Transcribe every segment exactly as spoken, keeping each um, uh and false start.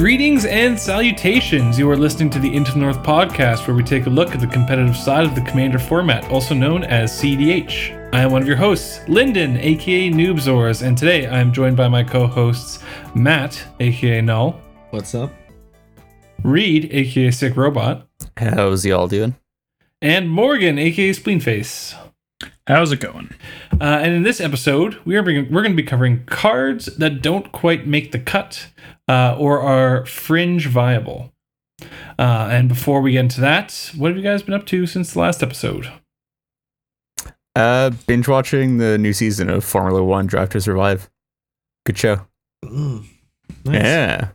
Greetings and salutations. You are listening to the Into the North podcast, where we take a look at the competitive side of the Commander format, also known as C D H. I am one of your hosts, Lyndon, aka Noobzores, and today I am joined by my co-hosts, Matt, aka Null. What's up? Reed, aka Sick Robot. How's y'all doing? And Morgan, aka Spleenface. How's it going? Uh, and in this episode, we are bringing, we're going to be covering cards that don't quite make the cut uh, or are fringe viable. Uh, and before we get into that, what have you guys been up to since the last episode? Uh, binge watching the new season of Formula One Drive to Survive. Good show. Ooh, nice. Yeah.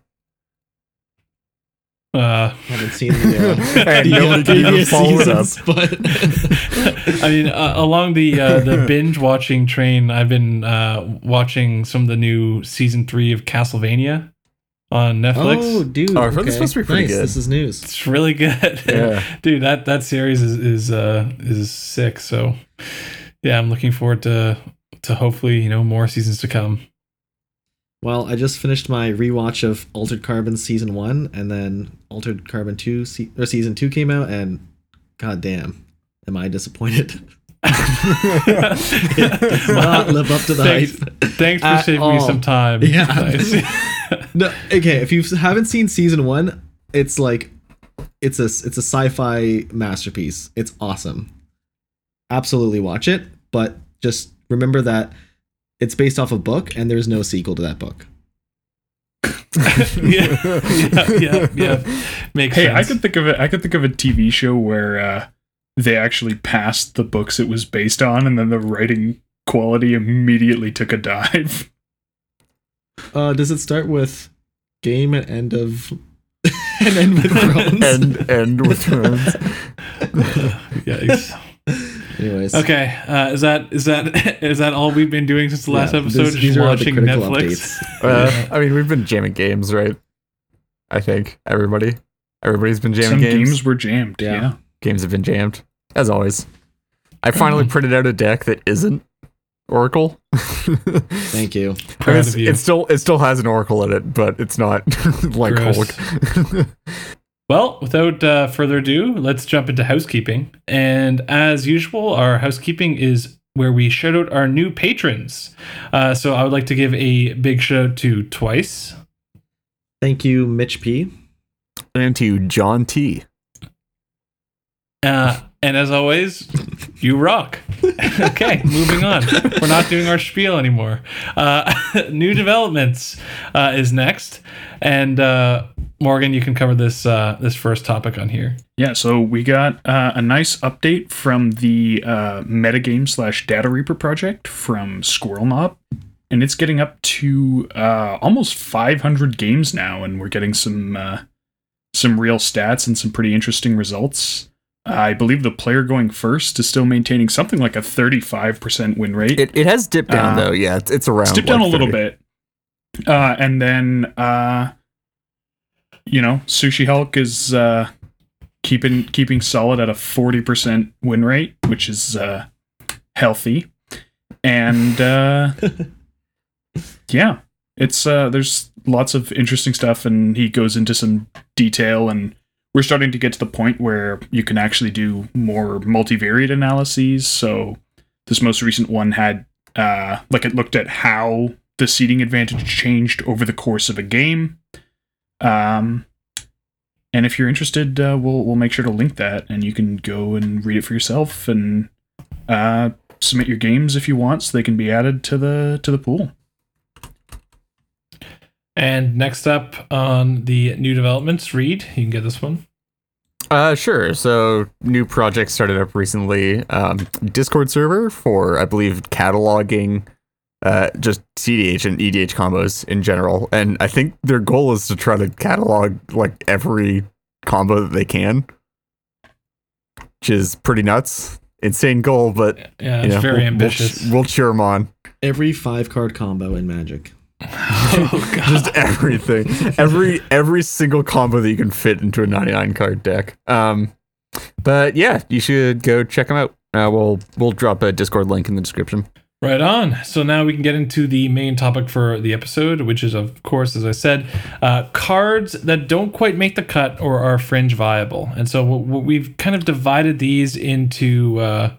Uh, haven't seen the. I mean, uh, along the uh, the binge watching train, I've been uh, watching some of the new season three of Castlevania on Netflix. Oh, dude! Oh, I heard okay. This must be pretty nice. Good. This is news. It's really good, yeah. Dude. That that series is is uh, is sick. So, yeah, I'm looking forward to to hopefully you know more seasons to come. Well, I just finished my rewatch of Altered Carbon season one, and then Altered Carbon two se- or season two came out, and goddamn, am I disappointed? It does not live up to the thanks, hype. Thanks for saving all. me some time. Yeah. Nice. No, okay, if you haven't seen season one, it's like it's a it's a sci-fi masterpiece. It's awesome. Absolutely watch it, but just remember that it's based off a book, and there's no sequel to that book. yeah, yeah, yeah, yeah. Makes hey, sense. I could think of it. I could think of a T V show where uh, they actually passed the books it was based on, and then the writing quality immediately took a dive. Uh, does it start with game and end of and end with Thrones? end end with Thrones. Yikes. Anyways. Okay, uh, is that is that is that all we've been doing since the last yeah, episode? This, Just watching Netflix. uh, I mean, we've been jamming games, right? I think everybody, everybody's been jamming Some games. Games were jammed. Yeah. yeah, games have been jammed as always. I finally printed out a deck that isn't Oracle. Thank you. I mean, it's, you. It still it still has an Oracle in it, but it's not like Hulk. Well, without uh, further ado, let's jump into housekeeping. And as usual, our housekeeping is where we shout out our new patrons. Uh, so I would like to give a big shout out to Twice. Thank you, Mitch P. And to John T. Uh, and as always, you rock. Okay, moving on. We're not doing our spiel anymore. Uh, new developments uh, is next. And... Uh, Morgan, you can cover this uh, this first topic on here. Yeah, so we got uh, a nice update from the uh, metagame slash Data Reaper project from Squirrel Knob, and it's getting up to uh, almost five hundred games now, and we're getting some uh, some real stats and some pretty interesting results. I believe the player going first is still maintaining something like a thirty-five percent win rate. It, it has dipped down uh, though, yeah, it's, it's around. It's dipped like down a little bit, uh, and then. Uh, You know, Sushi Hulk is uh, keeping keeping solid at a forty percent win rate, which is uh, healthy. And uh, yeah, it's uh, there's lots of interesting stuff, and he goes into some detail. And we're starting to get to the point where you can actually do more multivariate analyses. So this most recent one had uh, like it looked at how the seeding advantage changed over the course of a game. Um, and if you're interested, uh, we'll we'll make sure to link that, and you can go and read it for yourself, and uh, submit your games if you want, so they can be added to the to the pool. And next up on the new developments, Reed, you can get this one. Uh, sure. So new project started up recently. Um, Discord server for I believe cataloging. Uh, just C D H and E D H combos in general, and I think their goal is to try to catalog like every combo that they can, which is pretty nuts, insane goal, but yeah, it's you know, very we'll, ambitious. We'll, we'll cheer them on. Every five card combo in Magic, oh, God. Just everything, every every single combo that you can fit into a ninety-nine card deck. Um, but yeah, you should go check them out. Uh, we'll we'll drop a Discord link in the description. Right on. So now we can get into the main topic for the episode, which is, of course, as I said, uh, cards that don't quite make the cut or are fringe viable. And so we've kind of divided these into uh,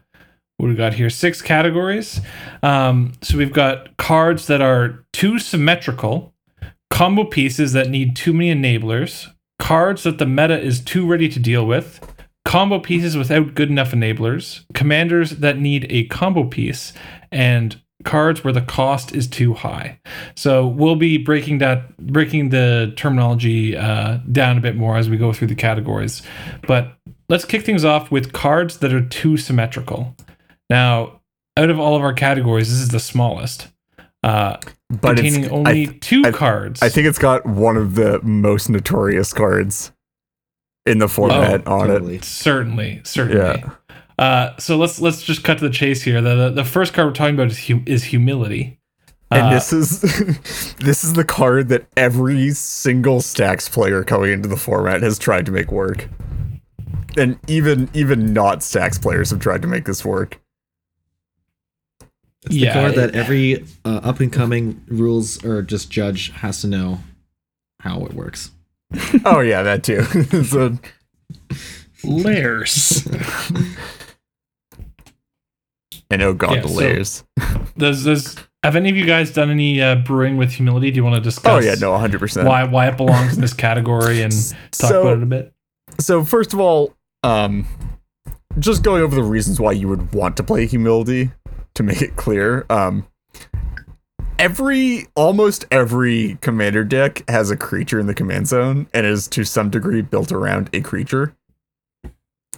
what we got here, six categories. Um, so we've got cards that are too symmetrical, combo pieces that need too many enablers, cards that the meta is too ready to deal with, combo pieces without good enough enablers, commanders that need a combo piece, and cards where the cost is too high. So we'll be breaking that, breaking the terminology uh, down a bit more as we go through the categories. But let's kick things off with cards that are too symmetrical. Now, out of all of our categories, this is the smallest, uh, but containing only th- two I th- cards. I think it's got one of the most notorious cards in the format oh, on totally. it. Certainly, certainly. Yeah. Uh, so let's let's just cut to the chase here. The the, the first card we're talking about is hum- is humility. And uh, this is this is the card that every single Stacks player coming into the format has tried to make work. And even even not Stacks players have tried to make this work. It's yeah, the card it, that every uh, up and coming rules or just judge has to know how it works. Oh yeah, that too. So, layers. And oh god, yeah, the so layers. Does this? Have any of you guys done any uh, brewing with humility? Do you want to discuss? Oh yeah, no, one hundred percent. Why why it belongs in this category and talk so, about it a bit? So first of all, um, just going over the reasons why you would want to play humility to make it clear. Um, Every, almost every commander deck has a creature in the command zone and is to some degree built around a creature.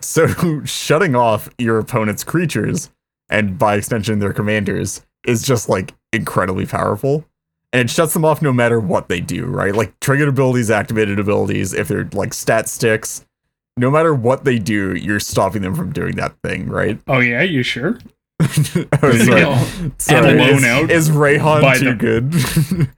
So shutting off your opponent's creatures and by extension their commanders is just like incredibly powerful, and it shuts them off no matter what they do, right? Like triggered abilities, activated abilities, if they're like stat sticks, no matter what they do, you're stopping them from doing that thing, right? Oh yeah, you sure? Oh, sorry. Sorry. Is, out is Rayhan too the...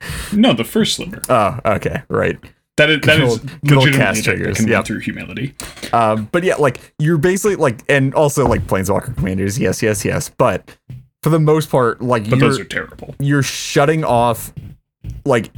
good? No, the first sliver. Oh, okay, right. That is, that little, is legitimately cast triggers can yep. through humility. Um, but yeah, like you're basically like, and also like Planeswalker commanders. Yes, yes, yes. But for the most part, like but you're, those are terrible. You're shutting off, like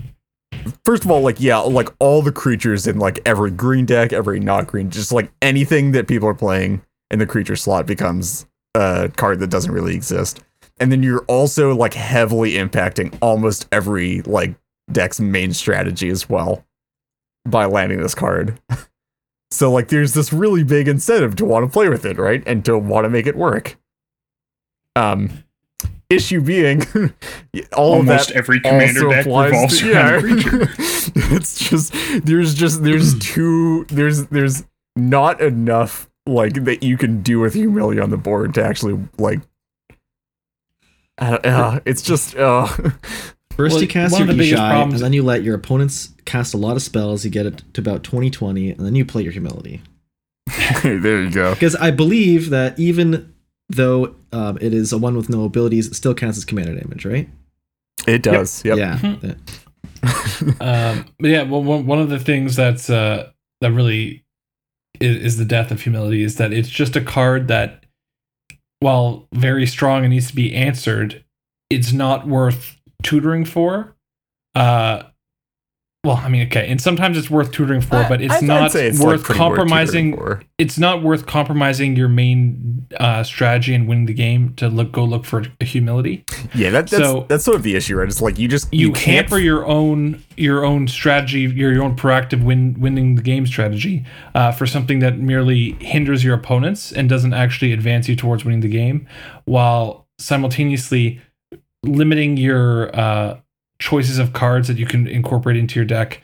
first of all, like yeah, like all the creatures in like every green deck, every not green, just like anything that people are playing in the creature slot becomes a card that doesn't really exist. And then you're also like heavily impacting almost every like deck's main strategy as well by landing this card. So like there's this really big incentive to want to play with it, right? And to want to make it work. Um, issue being all almost of that every commander deck revolves to, around yeah. creature. It's just there's just there's two there's there's not enough like that you can do with humility on the board to actually like I don't, uh, it's just uh first well, you cast your E-Shy, and then you let your opponents cast a lot of spells, you get it to about twenty twenty, and then you play your humility. There you go. Because I believe that even though um it is a one with no abilities, it still casts commander damage, right? It does. Yep. Yep. Yeah. Mm-hmm. um but yeah, well one, one of the things that's uh that really is the death of humility is that it's just a card that, while very strong and needs to be answered, it's not worth tutoring for. Uh, well, I mean, okay, and sometimes it's worth tutoring for, uh, but it's I'd not it's worth like compromising. Worth it's not worth compromising your main uh, strategy and winning the game to look go look for humility. Yeah, that, that's so, that's sort of the issue, right? It's like you just you, you can't hamper your own your own strategy, your your own proactive win winning the game strategy uh, for something that merely hinders your opponents and doesn't actually advance you towards winning the game, while simultaneously limiting your uh, choices of cards that you can incorporate into your deck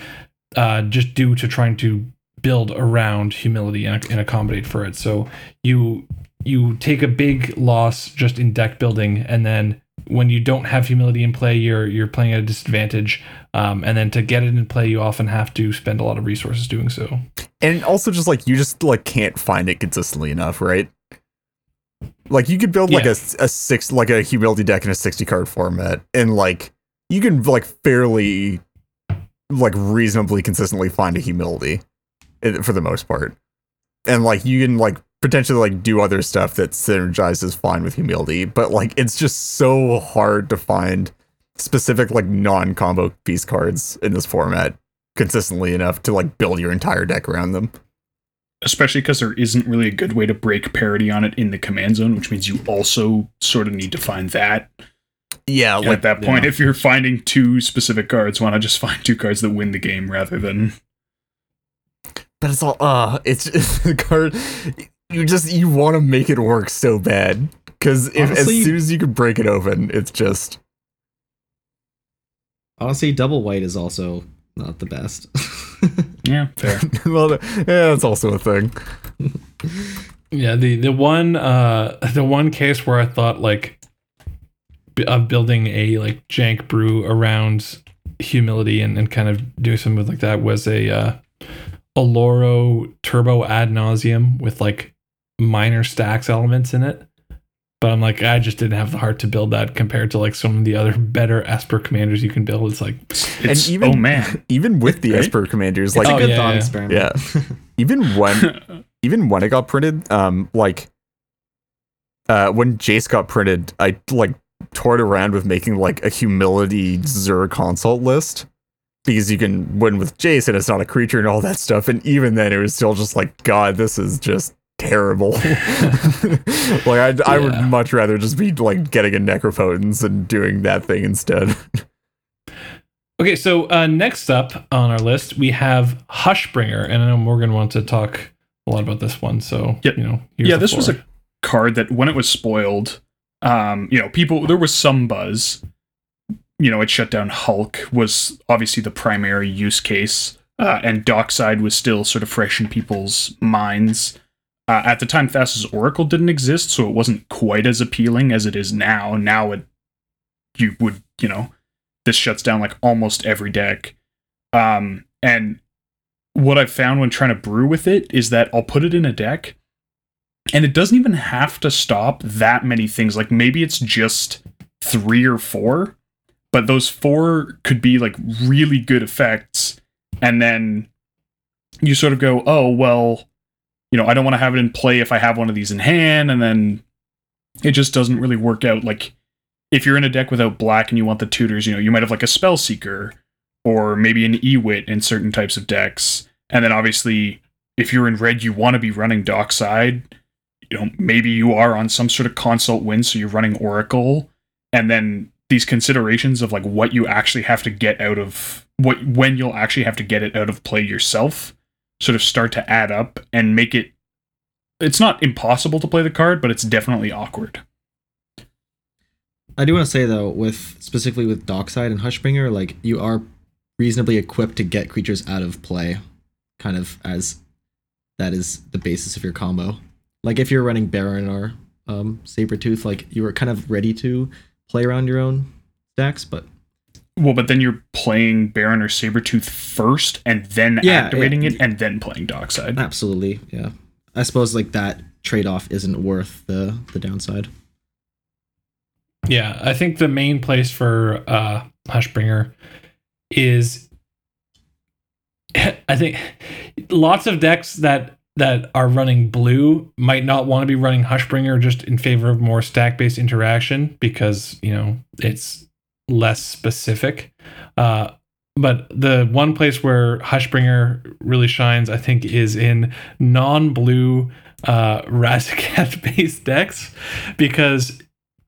uh, just due to trying to build around humility and, and accommodate for it. So you you take a big loss just in deck building, and then when you don't have humility in play, you're you're playing at a disadvantage, um, and then to get it in play, you often have to spend a lot of resources doing so. And also just like you just like can't find it consistently enough, right? Like you could build like yeah. a, a six like a humility deck in a sixty card format, and like you can like fairly like reasonably consistently find a humility for the most part, and like you can like potentially like do other stuff that synergizes fine with humility, but like it's just so hard to find specific like non-combo piece cards in this format consistently enough to like build your entire deck around them. Especially because there isn't really a good way to break parity on it in the command zone, which means you also sort of need to find that. Yeah, like, at that point, yeah. If you're finding two specific cards, why not just find two cards that win the game rather than? But it's all uh it's just the card. You just you want to make it work so bad because if as soon as you can break it open, it's just. Honestly, double white is also not the best. Yeah, fair. Well, yeah, that's also a thing. Yeah, the the one uh the one case where I thought like of building a like jank brew around humility and, and kind of doing something like that was a uh Oloro Turbo Ad Nauseum with like minor stacks elements in it. But I'm like, I just didn't have the heart to build that compared to like some of the other better Esper commanders you can build. It's like, it's, and even, oh man, even with the right? Esper commanders, like, it's a good oh, yeah, thought yeah. experiment. Yeah. even when, even when it got printed, um, like, uh, when Jace got printed, I like toured around with making like a humility Zur consult list because you can win with Jace and it's not a creature and all that stuff. And even then, it was still just like, God, this is just terrible. Like I, yeah. I would much rather just be like getting a necropotence and doing that thing instead. Okay, so uh, next up on our list we have Hushbringer, and I know Morgan wants to talk a lot about this one. So yep. you know, yeah, this floor. was a card that when it was spoiled, um, you know, people there was some buzz. You know, it shut down Hulk was obviously the primary use case, uh, and Dockside was still sort of fresh in people's minds. Uh, at the time, Thassa's Oracle didn't exist, so it wasn't quite as appealing as it is now. Now it, you would, you know, this shuts down like almost every deck. Um, and what I've found when trying to brew with it is that I'll put it in a deck, and it doesn't even have to stop that many things. Like maybe it's just three or four, but those four could be like really good effects. And then you sort of go, oh, well, you know, I don't want to have it in play if I have one of these in hand, and then it just doesn't really work out. Like, if you're in a deck without black and you want the tutors, you know, you might have like a Spellseeker or maybe an Ewit in certain types of decks. And then obviously, if you're in red, you want to be running Dockside. You know, maybe you are on some sort of consult win, so you're running Oracle. And then these considerations of like what you actually have to get out of what when you'll actually have to get it out of play yourself sort of start to add up and make it, it's not impossible to play the card, but it's definitely awkward. I do want to say though, with specifically with Dockside and Hushbringer, like you are reasonably equipped to get creatures out of play, kind of as that is the basis of your combo. Like if you're running Baron or um, Sabretooth, like you are kind of ready to play around your own stacks, but Well, but then you're playing Baron or Sabretooth first and then yeah, activating yeah. it and then playing Dockside. Absolutely, yeah. I suppose like that trade-off isn't worth the, the downside. Yeah, I think the main place for uh, Hushbringer is, I think, lots of decks that that are running blue might not want to be running Hushbringer just in favor of more stack-based interaction because, you know, it's less specific, uh, but the one place where Hushbringer really shines, I think, is in non-blue uh, Razaketh-based decks, because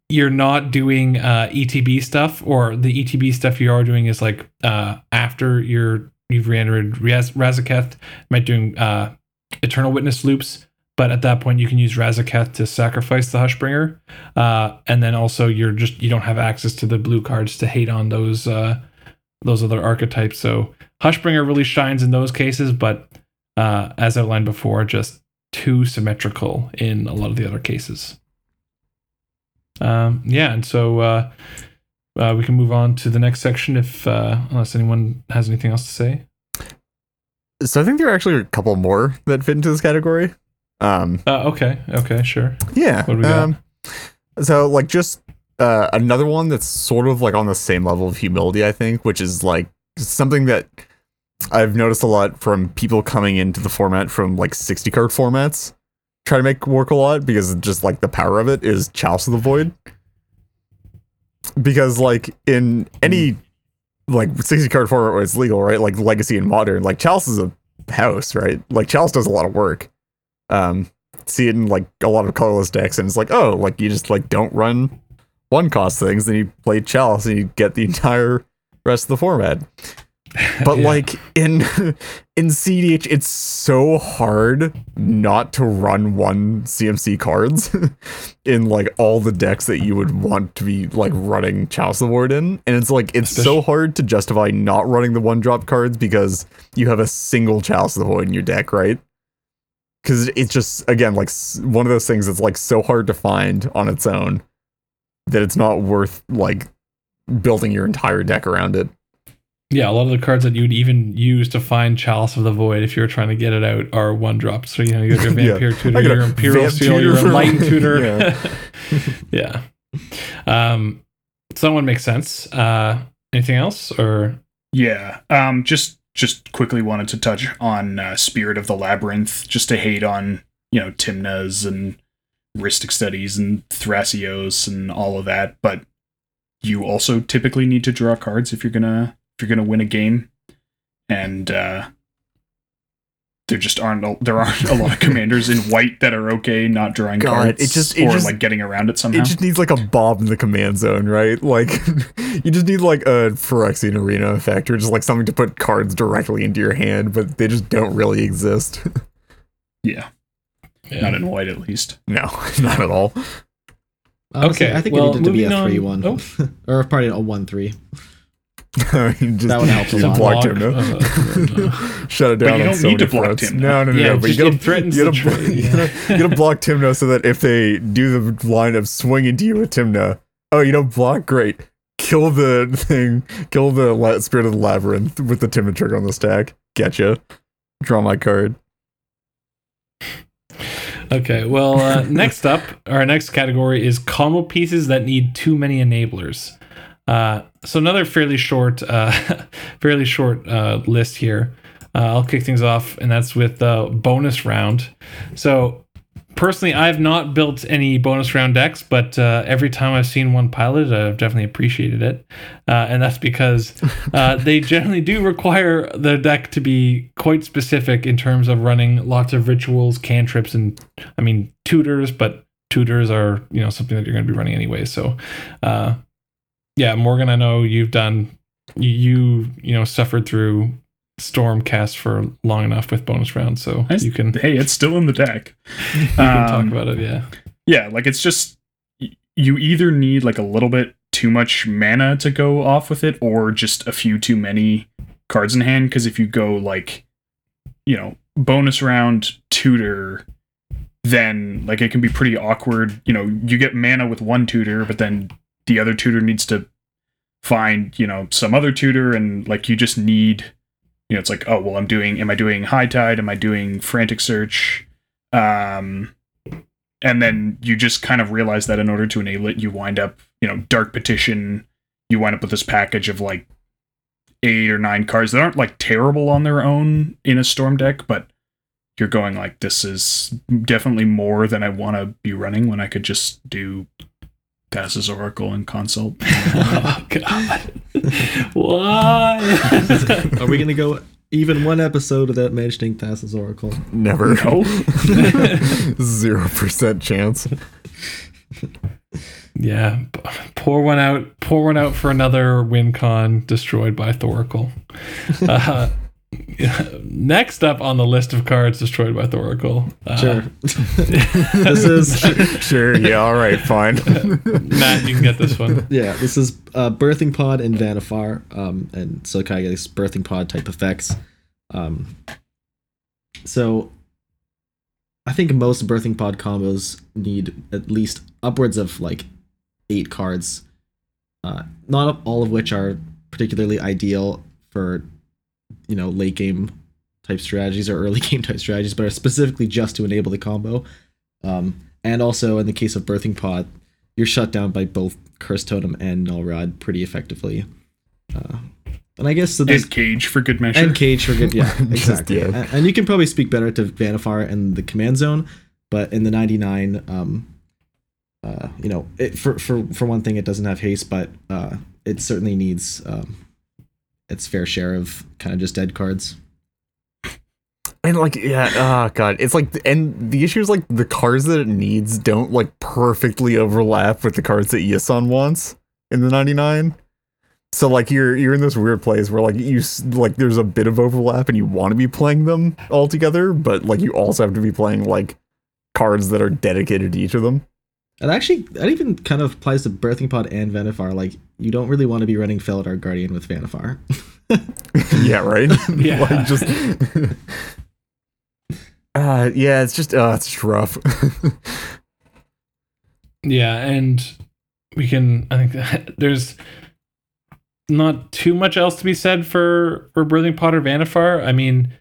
you're not doing uh, E T B stuff, or the E T B stuff you are doing is like uh, after you're you've re-entered Razaketh, might doing uh, Eternal Witness loops. But at that point, you can use Razaketh to sacrifice the Hushbringer, uh, and then also you're just you don't have access to the blue cards to hate on those uh, those other archetypes. So Hushbringer really shines in those cases, but uh, as outlined before, just too symmetrical in a lot of the other cases. Um, yeah, and so uh, uh, we can move on to the next section if uh, unless anyone has anything else to say. So I think there are actually a couple more that fit into this category. Um, uh, okay. Okay. Sure. Yeah. What do we got? Um, so like just, uh, another one that's sort of like on the same level of humility, I think, which is like something that I've noticed a lot from people coming into the format from like sixty card formats try to make work a lot because just like the power of it is Chalice of the Void. Because like in any like sixty card format where it's legal, right? Like Legacy and Modern, like Chalice is a house, right? Like Chalice does a lot of work. Um, see it in like a lot of colorless decks, and it's like, oh, like you just like don't run one cost things, then you play Chalice and you get the entire rest of the format. But yeah. like in in C D H, it's so hard not to run one C M C cards in like all the decks that you would want to be like running Chalice of the Void in, and it's like it's Especially- so hard to justify not running the one drop cards because you have a single Chalice of the Void in your deck, right? Because it's just, again, like one of those things that's like so hard to find on its own that it's not worth like building your entire deck around it. Yeah, a lot of the cards that you'd even use to find Chalice of the Void if you were trying to get it out are one drops. So, you know, you got your Vampire yeah. Tutor, your Imperial Seal, your Enlightened Tutor. yeah. yeah. Um, someone makes sense. Uh, anything else? Or Yeah. Um, just just quickly wanted to touch on uh, Spirit of the Labyrinth, just to hate on, you know, Timna's and Ristic Studies and Thrasios and all of that. But you also typically need to draw cards if you're going to you're going to win a game, and uh there just aren't a, there aren't a lot of commanders in white that are okay not drawing God, cards it just, it or just, like getting around it somehow. It just needs like a Bob in the command zone, right? Like you just need like a Phyrexian Arena effect or just like something to put cards directly into your hand, but they just don't really exist. yeah. yeah. Not in white, at least. No, not at all. Honestly, okay. I think well, it needed to be a three one oh. or probably a one three. I mean, just, that would help a lot. Block him, no? uh, no. Shut it down. But you don't so need to block Timno. No, no, no. Yeah, no, but you gotta, threatens you, gotta, the you, gotta, you gotta block Timno so that if they do the line of swinging to you with Timno, oh, you don't block? Great. Kill the thing. Kill the la- Spirit of the Labyrinth with the Timno trigger on the stack. Getcha. Draw my card. Okay, well, uh, next up, our next category is combo pieces that need too many enablers. Uh, so another fairly short, uh, fairly short uh, list here. Uh, I'll kick things off, and that's with uh, bonus round. So personally, I've not built any bonus round decks, but uh, every time I've seen one piloted, I've definitely appreciated it, uh, and that's because uh, they generally do require the deck to be quite specific in terms of running lots of rituals, cantrips, and I mean tutors, but tutors are you know something that you're going to be running anyway. So. Uh, Yeah, Morgan, I know you've done, you, you know, suffered through Stormcast for long enough with bonus rounds, so I, you can... Hey, it's still in the deck. you um, can talk about it, yeah. Yeah, like, it's just, you either need, like, a little bit too much mana to go off with it, or just a few too many cards in hand, because if you go, like, you know, bonus round, tutor... then, like, it can be pretty awkward. You know, you get mana with one tutor, but then... the other tutor needs to find, you know, some other tutor, and like you just need, you know, it's like, oh well, I'm doing, am I doing High Tide? Am I doing Frantic Search? Um, and then you just kind of realize that in order to enable it, you wind up, you know, Dark Petition. You wind up with this package of like eight or nine cards that aren't like terrible on their own in a Storm deck, but you're going like, this is definitely more than I want to be running when I could just do. Passes Oracle and Consult. Oh, God. Why? Are we going to go even one episode without mentioning Passes Oracle? Never. No. Zero percent chance. Yeah. Pour one out. Pour one out for another WinCon destroyed by Thoracle. Uh, next up on the list of cards destroyed by Thoracle. Uh, sure. This is... Sure, yeah, alright, fine. Matt, you can get this one. Yeah, this is uh, Birthing Pod and Vanifar, um, and so kind of gets Birthing Pod type effects. Um, so, I think most Birthing Pod combos need at least upwards of, like, eight cards, uh, not all of which are particularly ideal for... you know, late game type strategies or early game type strategies, but are specifically just to enable the combo. Um, and also in the case of Birthing Pod, you're shut down by both Curse Totem and Null Rod pretty effectively. Uh, and I guess so. There's and Cage for good measure. And Cage for good, yeah, exactly. just, yeah. And, and you can probably speak better to Vanifar and the command zone, But in the ninety-nine, um, uh, you know, it, for for for one thing, it doesn't have haste, but uh, it certainly needs um, its fair share of kind of just dead cards. And like, yeah, oh god, it's like, and the issue is like the cards that it needs don't like perfectly overlap with the cards that Yisun wants in the ninety-nine. So like you're you're in this weird place where like you like there's a bit of overlap and you want to be playing them all together, but like you also have to be playing like cards that are dedicated to each of them. And actually, that even kind of applies to Birthing Pod and Vanifar. Like you don't really want to be running Felidar Guardian with Vanifar. Yeah, right. Yeah, like, just. Uh, yeah, it's just uh, it's rough. Yeah, and we can. I think that there's not too much else to be said for for Birthing Pod or Vanifar. I mean,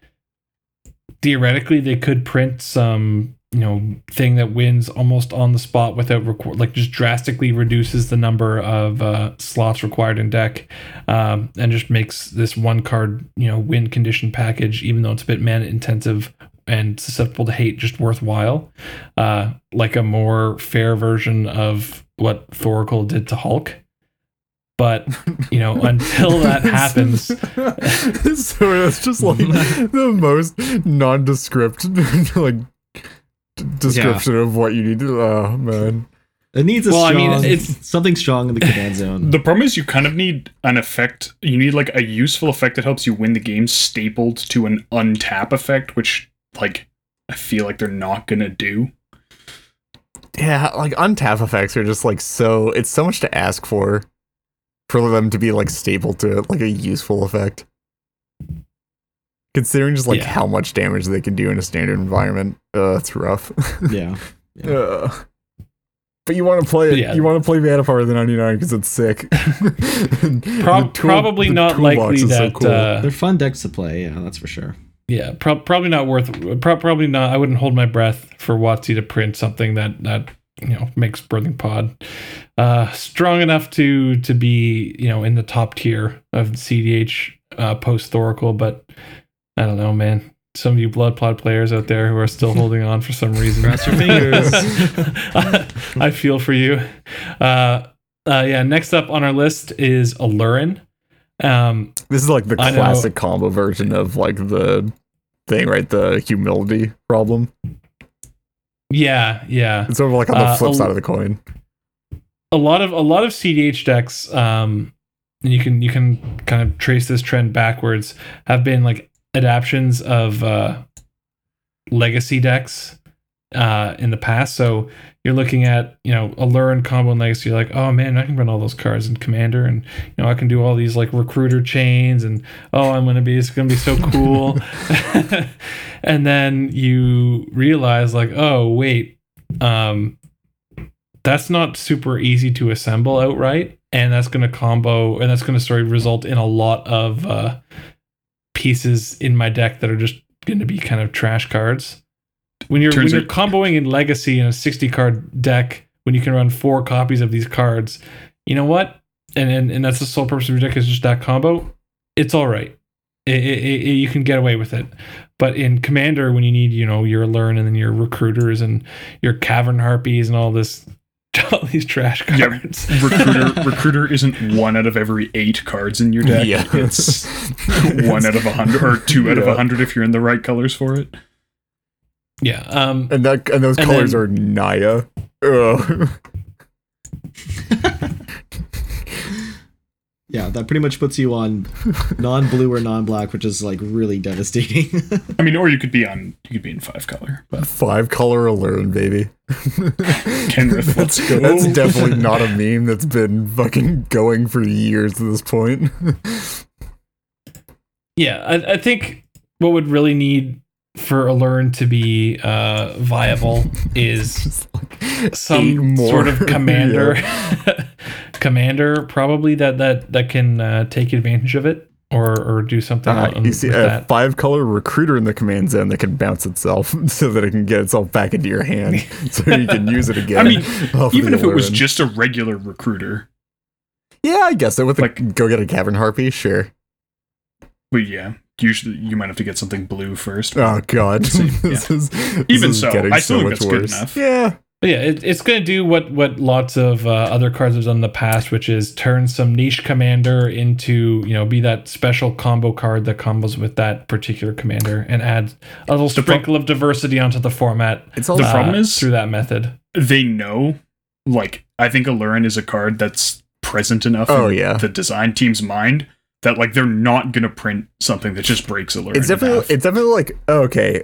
theoretically, they could print some, you know, thing that wins almost on the spot without record, like just drastically reduces the number of uh, slots required in deck, um, and just makes this one card, you know, win condition package, even though it's a bit mana intensive and susceptible to hate, just worthwhile. Uh, like a more fair version of what Thoracle did to Hulk. But, you know, until that happens. So it's just like the most nondescript, like, description yeah. of what you need to. Oh man, it needs a well, strong, I mean, it's something strong in the command zone. The problem is you kind of need an effect. You need like a useful effect that helps you win the game, stapled to an untap effect, which like I feel like they're not gonna do. Yeah, like untap effects are just like so. It's so much to ask for, for them to be like stapled to like a useful effect. Considering just like yeah. how much damage they can do in a standard environment, uh, it's rough. Yeah. Yeah. Uh, but you want to play it. Yeah. You want to play Vanifar in the ninety-nine because it's sick. Pro- tool, probably not likely that so cool. uh, they're fun decks to play. Yeah, that's for sure. Yeah, pro- probably not worth. Pro- probably not. I wouldn't hold my breath for WotC to print something that that you know makes Birthing Pod uh, strong enough to to be you know in the top tier of C D H uh, post Thoracle, but. I don't know, man. Some of you blood plot players out there who are still holding on for some reason. Cross your fingers. I feel for you. Uh, uh, yeah. Next up on our list is Aluren. Um, this is like the I classic know. combo version of like the thing, right? The humility problem. Yeah, yeah. It's sort of like on the uh, flip a, side of the coin. A lot of a lot of C D H decks, um, and you can you can kind of trace this trend backwards. Have been like adaptions of uh legacy decks uh in the past. So you're looking at, you know, Aluren combo and legacy, you're like, oh man, I can run all those cards in commander, and you know I can do all these like recruiter chains, and oh I'm gonna be it's gonna be so cool. And then you realize like, oh wait, um that's not super easy to assemble outright, and that's gonna combo and that's gonna sort of result in a lot of uh pieces in my deck that are just going to be kind of trash cards. When you're when you're comboing in Legacy in a sixty card deck, when you can run four copies of these cards, you know what? And and, and that's the sole purpose of your deck is just that combo. It's all right. It, it, it, you can get away with it. But in Commander, when you need you know your Learn and then your Recruiters and your Cavern Harpies and all this, all these trash cards. Yep. Recruiter Recruiter isn't one out of every eight cards in your deck. Yeah. It's one out of a hundred or two yeah. out of a hundred if you're in the right colors for it. Yeah. Um, and that and those and colors then, are Naya. Yeah, that pretty much puts you on non-blue or non-black, which is like really devastating. I mean, or you could be on you could be in five color. But. Five color Aluren, baby. Kenrith, let's go. That's definitely not a meme that's been fucking going for years at this point. Yeah, I, I think what would really need for Aluren to be uh, viable is like some sort of commander. Yeah. Commander probably that that that can uh, take advantage of it or or do something. Uh, on, you see a five color recruiter in the command zone that can bounce itself so that it can get itself back into your hand so you can use it again. I mean, even if Aluren. It was just a regular recruiter. Yeah, I guess so. With like a, go get a Cavern Harpy, sure. But yeah, usually you might have to get something blue first. Oh god, this yeah. is, this even is so, I still so think that's worse. Good enough. Yeah, but yeah, it, it's going to do what what lots of uh, other cards have done in the past, which is turn some niche commander into, you know, be that special combo card that combos with that particular commander and add a little the sprinkle pro- of diversity onto the format. It's all uh, the problem is through that method. They know, like I think Aluren is a card that's present enough oh, in yeah. the design team's mind. That like they're not gonna print something that just breaks Aluren. It's definitely it's definitely like oh, okay,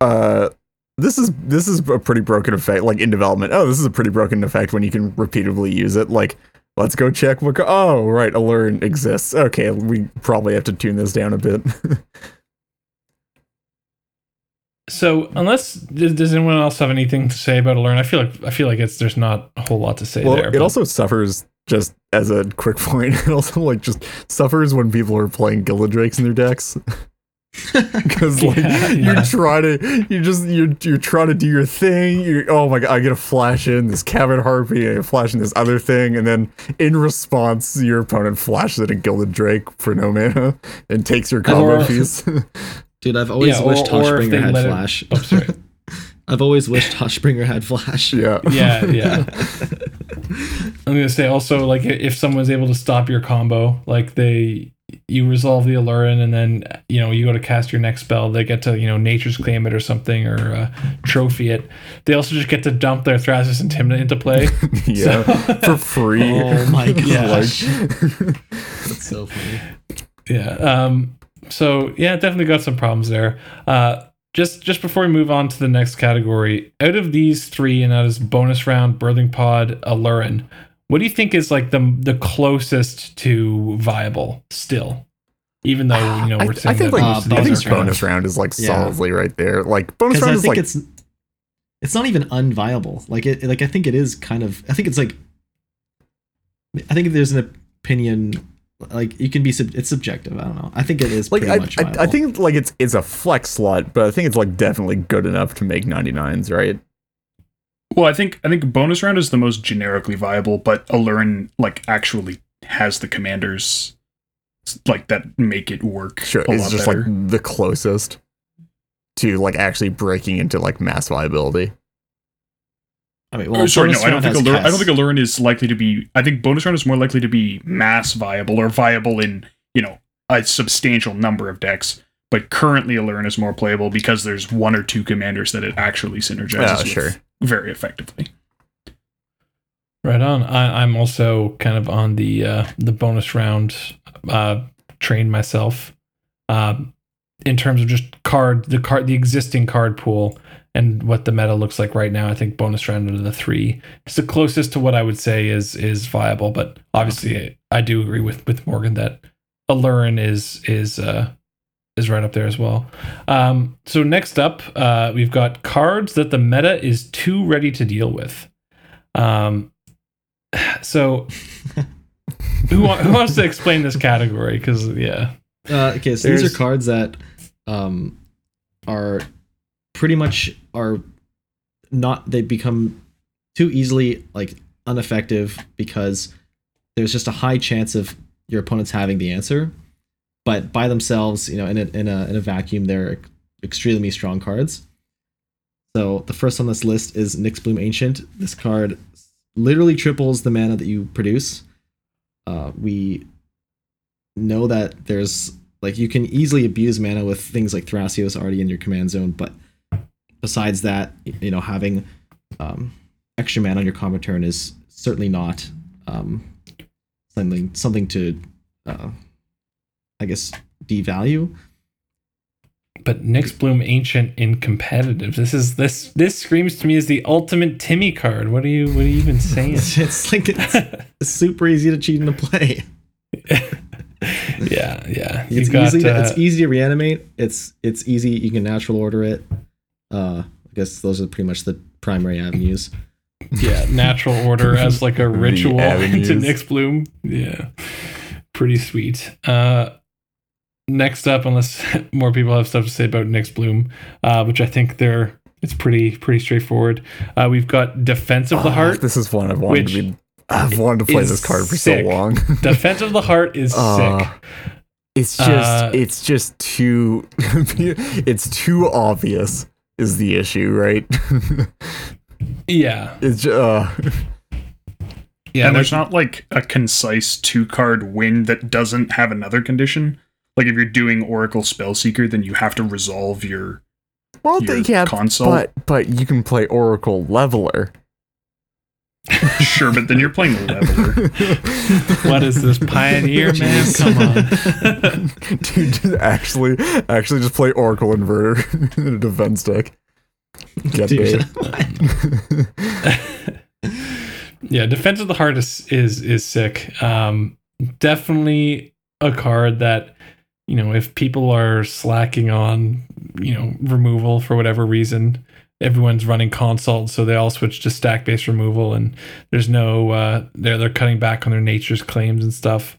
uh, this is this is a pretty broken effect. Like in development, oh, this is a pretty broken effect when you can repeatedly use it. Like, let's go check what. Co- oh, right, Aluren exists. Okay, we probably have to tune this down a bit. So unless does anyone else have anything to say about Aluren? I feel like I feel like it's there's not a whole lot to say well, there. It but. also suffers. Just as a quick point, it also like just suffers when people are playing Gilded Drakes in their decks, because like yeah, you yeah. try to, you just you you try to do your thing. You oh my god, I get a flash in this Cavern Harpy, I flash in this other thing, and then in response, your opponent flashes at a Gilded Drake for no mana and takes your combo piece. Dude, I've always yeah, or, wished Hushbringer had flash. It, oh, sorry. I've always wished Hushbringer had flash. Yeah, yeah, yeah. I'm gonna say also, like, if someone's able to stop your combo, like they, you resolve the Aluren, and then you know you go to cast your next spell, they get to you know Nature's Claim it or something or uh, trophy it. They also just get to dump their Thrasios Intimidate into play, yeah, so. for free. Oh my gosh, that's so funny. Yeah. Um. So yeah, definitely got some problems there. Uh. Just just before we move on to the next category, out of these three, and that is Bonus Round, Birthing Pod, Aluren, what do you think is like the the closest to viable still? Even though you know we're saying I, I think that like uh, I think Bonus Round is like yeah. solidly right there. Like Bonus Round I is think like it's it's not even unviable. Like it like I think it is kind of I think it's like I think there's an opinion. Like you can be, sub- it's subjective. I don't know. I think it is. Like pretty I, much I, I think like it's it's a flex slot, but I think it's like definitely good enough to make ninety-nines, right? Well, I think I think Bonus Round is the most generically viable, but Aluren like actually has the commanders like that make it work. Sure, a it's lot just better. Like the closest to like actually breaking into like mass viability. I mean, well, oh, sorry, no, I don't think Aluren, I don't think Aluren is likely to be. I think Bonus Round is more likely to be mass viable or viable in you know a substantial number of decks. But currently, Aluren is more playable because there's one or two commanders that it actually synergizes oh, with sure. very effectively. Right on. I, I'm also kind of on the uh, the Bonus Round uh, train myself uh, in terms of just card the card the existing card pool. And what the meta looks like right now, I think Bonus Round of the three is the closest to what I would say is is viable. But obviously, I do agree with, with Morgan that Aluren is is uh, is right up there as well. Um, so next up, uh, we've got cards that the meta is too ready to deal with. Um, so who, want, who wants to explain this category? Because yeah, uh, okay. So There's, these are cards that um, are. pretty much are not they become too easily like ineffective because there's just a high chance of your opponents having the answer, but by themselves, you know, in a in a, in a vacuum, they're extremely strong cards. So the first on this list is Nyxbloom Ancient. This card literally triples the mana that you produce. Uh, we know that there's like you can easily abuse mana with things like Thrasios already in your command zone, but besides that, you know, having um, extra mana on your combo turn is certainly not um, something something to, uh, I guess, devalue. But Nyxbloom Ancient in competitive. This is this this screams to me as the ultimate Timmy card. What are you what are you even saying? It's like it's super easy to cheat and to play. yeah, yeah. It's got, easy. To, uh, it's easy to reanimate. It's it's easy. You can natural order it. Uh, I guess those are pretty much the primary avenues. Yeah, natural order as like a ritual to Nyxbloom. Yeah, pretty sweet. Uh, next up, unless more people have stuff to say about Nyxbloom, uh, which I think they're it's pretty pretty straightforward. Uh, we've got Defense of the Heart. Oh, this is one I've wanted to be. I've wanted to play this card for sick. so long. Defense of the Heart is uh, sick. It's just, uh, it's just too, it's too obvious is the issue, right? Yeah. It's, uh... Yeah, and there's like, not like a concise two card win that doesn't have another condition. Like if you're doing Oracle Spellseeker, then you have to resolve your, well, your yeah, console. But, but you can play Oracle Leveler. Sure, but then you're playing Leveler. What is this, Pioneer, man? Come on. Dude, just actually, actually just play Oracle Inverter in a defense deck. Get Dude, yeah, Defense of the Heart is, is, is sick. Um, definitely a card that, you know, if people are slacking on, you know, removal for whatever reason, everyone's running consult, so they all switch to stack-based removal, and there's no uh, they're they're cutting back on their nature's claims and stuff.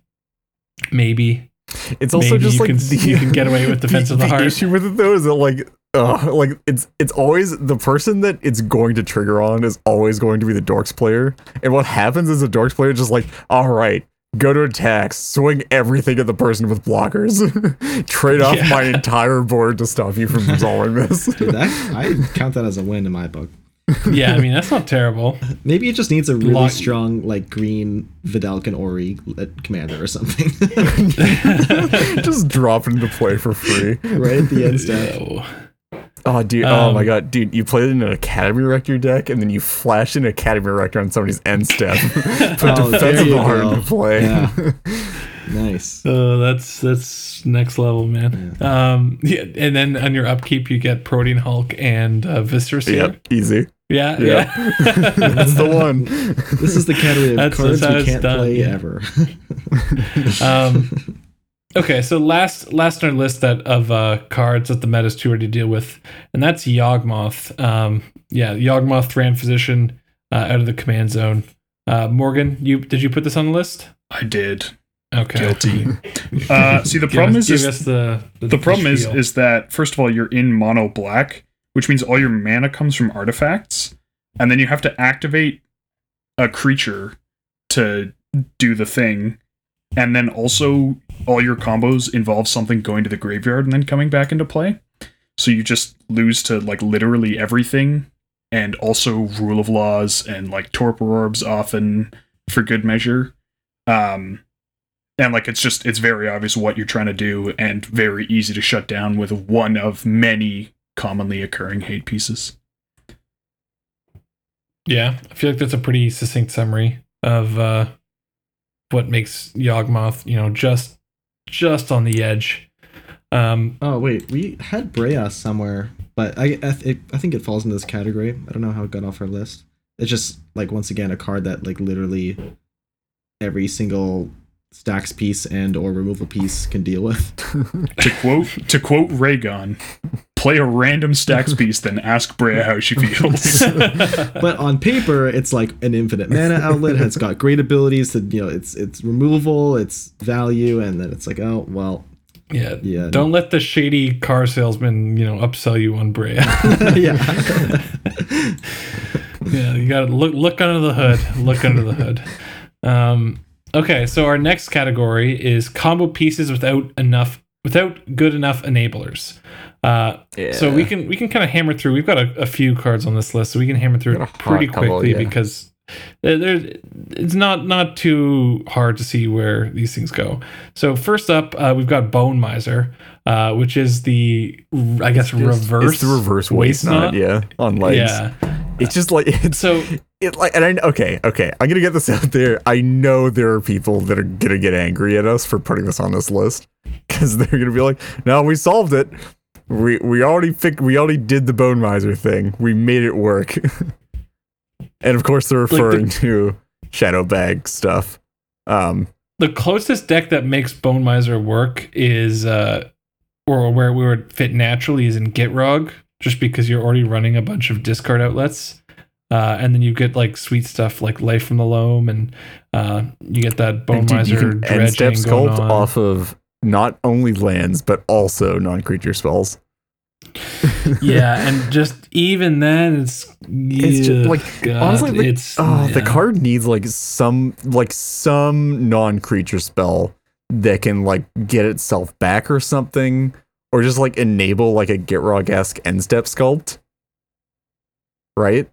Maybe it's also Maybe just you like can, the, you can get away with Defense the, of the, the Heart. The issue with it though is that like uh, like it's it's always the person that it's going to trigger on is always going to be the Dorks player, and what happens is the Dorks player is just like, all right, go to attacks, swing everything at the person with blockers, trade off yeah. my entire board to stop you from resolving this. Dude, that, I count that as a win in my book. Yeah, I mean, that's not terrible. Maybe it just needs a really Lock- strong, like, green Vidalcan Ori commander or something. Just drop it into play for free. Right at the end step. No. Oh, dude. Um, oh, my God. Dude, you played it in an Academy Rector deck, and then you flashed in an Academy Rector on somebody's end step. Put oh, Defense of the Heart to play. Yeah. Nice. Oh, that's that's next level, man. Yeah. Um, yeah, and then on your upkeep, you get Protean Hulk and uh, Viscera Seer. Yep, easy. Yeah, yeah. yeah. That's the one. This is the category of that's, cards that's we can't done, play yeah. ever. um... Okay, so last last on our list that of uh, cards that the meta is too hard to deal with, and that's Yawgmoth. Um, yeah, Yawgmoth, Thran Physician, uh, out of the command zone. Uh, Morgan, you did you put this on the list? I did. Okay. Guilty. uh, see, the problem us, is just, the, the, the problem is, is that first of all, you're in mono black, which means all your mana comes from artifacts, and then you have to activate a creature to do the thing. And then also, all your combos involve something going to the graveyard and then coming back into play. So you just lose to, like, literally everything. And also Rule of Laws and, like, Torpor Orbs often, for good measure. Um, and, like, it's just, it's very obvious what you're trying to do and very easy to shut down with one of many commonly occurring hate pieces. Yeah, I feel like that's a pretty succinct summary of... Uh... what makes Yawgmoth, you know, just just on the edge. Um, oh, wait, we had Breas somewhere, but I I, th- I think it falls into this category. I don't know how it got off our list. It's just, like, once again, a card that, like, literally every single stacks piece and or removal piece can deal with. to quote to quote Raygon, play a random stacks piece, then ask Brea how she feels. But on paper, it's like an infinite mana outlet. It's got great abilities to, you know, it's it's removal, it's value, and then it's like, oh well. Yeah. yeah don't no. let the shady car salesman, you know, upsell you on Brea. yeah. yeah, you gotta look look under the hood. Look under the hood. Um Okay, so our next category is combo pieces without enough, without good enough enablers. Uh, yeah. So we can we can kind of hammer through. We've got a, a few cards on this list, so we can hammer through it pretty couple, quickly yeah. because it's not not too hard to see where these things go. So first up, uh, we've got Bone Miser, uh, which is the I guess it's, reverse. It's the reverse waste knot, yeah, on legs. Yeah. It's just like it's so. It like and I okay okay I'm gonna get this out there. I know there are people that are gonna get angry at us for putting this on this list because they're gonna be like, no, we solved it. We we already picked. We already did the Bone Miser thing. We made it work. And of course, they're referring like the, to Shadow Bag stuff. Um, the closest deck that makes Bone Miser work is, uh, or where we would fit naturally, is in Gitrog, just because you're already running a bunch of discard outlets. Uh, and then you get like sweet stuff like Life from the Loam, and uh, you get that Bone dude, Miser dredging end step sculpt on. Off of not only lands but also non-creature spells. Yeah, and just even then, it's it's just, like God, honestly, like, it's, oh, yeah. the card needs like some like some non-creature spell that can like get itself back or something, or just like enable like a Gitrog-esque end step sculpt, right?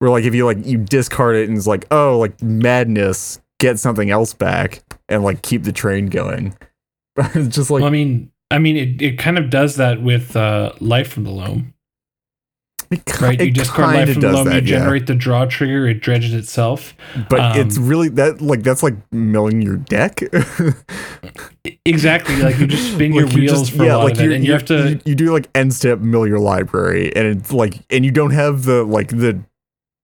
Where like if you like you discard it and it's like, oh, like madness, get something else back and like keep the train going. It's just like, well, I mean, I mean, it, it kind of does that with uh, Life from the Loam. It, right, you discard Life from the Loam, that, you generate yeah. the draw trigger, it dredges itself. But um, it's really that like that's like milling your deck. Exactly, like you just spin your like wheels just, for yeah, a lot like of it, and you have to. You, you do like end step mill your library, and it's like, and you don't have the like the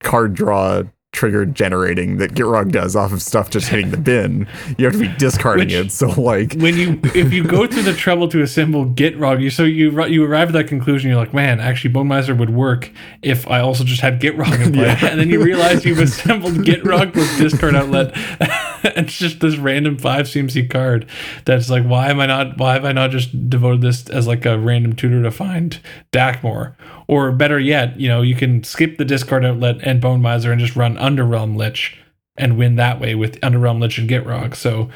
card draw trigger generating that Gitrog does off of stuff just hitting the bin. You have to be discarding Which, it. So like when you if you go through the trouble to assemble Gitrog, you so you you arrive at that conclusion. You're like, man, actually Bonemizer would work if I also just had Gitrog in play. Yeah. And then you realize you've assembled Gitrog with discard outlet. It's just this random five C M C card that's like, why am I not why have I not just devoted this as like a random tutor to find Dakmor? Or better yet, you know, you can skip the discard outlet and Bone Miser and just run Underrealm Lich and win that way with Underrealm Lich and Gitrog. So,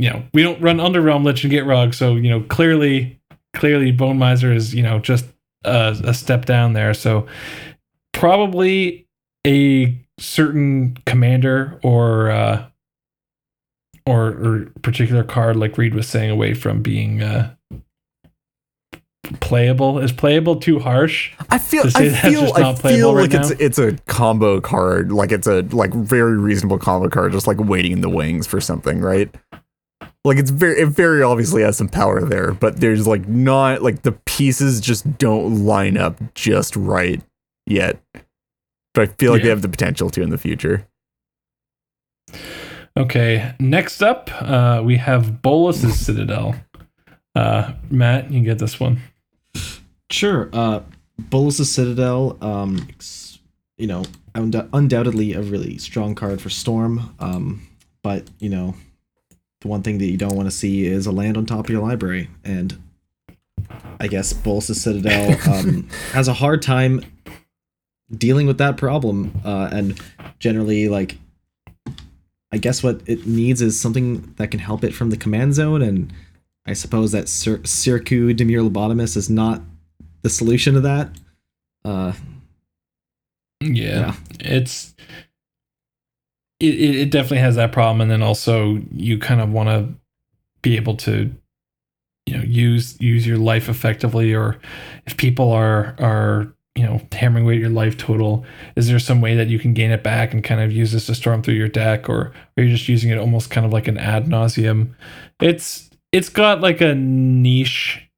you know, we don't run Underrealm Lich and Gitrog. So, you know, clearly, clearly Bone Miser is, you know, just a, a step down there. So probably a certain commander or, uh, or, or particular card, like Reed was saying, away from being, uh, playable. Is playable too harsh? I feel to say I feel, just not I feel right like now? it's it's a combo card, like it's a like very reasonable combo card, just like waiting in the wings for something, right? Like it's very it very obviously has some power there, but there's like not like the pieces just don't line up just right yet. But I feel like yeah. they have the potential to in the future. Okay, next up, uh, we have Bolas's Citadel. Uh, Matt, you get this one. Sure. Uh, Bolas's Citadel, um, you know, und- undoubtedly a really strong card for Storm. Um, but, you know, the one thing that you don't want to see is a land on top of your library. And I guess Bolas's Citadel um, has a hard time dealing with that problem. Uh, and generally, like, I guess what it needs is something that can help it from the command zone, and I suppose that Sir- Circu Demure Lobotomus is not the solution to that. Uh, yeah, yeah, it's it, it definitely has that problem, and then also you kind of want to be able to, you know, use use your life effectively, or if people are are you know hammering away at your life total, is there some way that you can gain it back and kind of use this to storm through your deck, or are you just using it almost kind of like an ad nauseum? It's It's got like a niche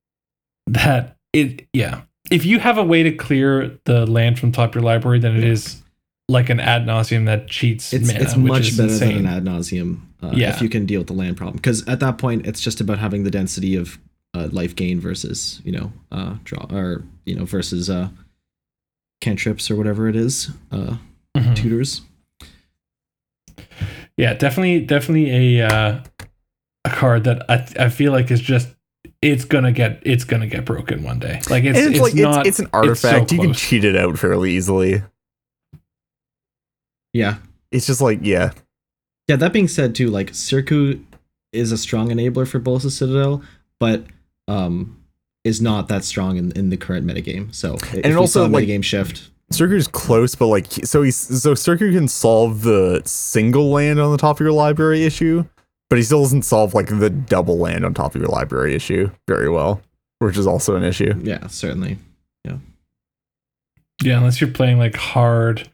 that it, yeah. If you have a way to clear the land from top of your library, then it is like an ad nauseum that cheats it's, mana. It's much better insane. than an ad nauseum uh, yeah. if you can deal with the land problem. Because at that point, it's just about having the density of uh, life gain versus, you know, uh, draw or, you know, versus uh, cantrips or whatever it is, uh, mm-hmm. tutors. Yeah, definitely, definitely a. Uh, a card that I th- I feel like is just it's gonna get it's gonna get broken one day. Like it's, it's, it's like, not it's, it's an artifact. It's so you can cheat it out fairly easily. Yeah, it's just like yeah, yeah. That being said, too, like Circu is a strong enabler for Bolas's Citadel, but um, is not that strong in, in the current metagame. So and if also like metagame shift. Circu's close, but like so he's so Circu can solve the single land on the top of your library issue. But he still doesn't solve like the double land on top of your library issue very well, which is also an issue. Yeah, certainly. Yeah. Yeah, unless you're playing like hard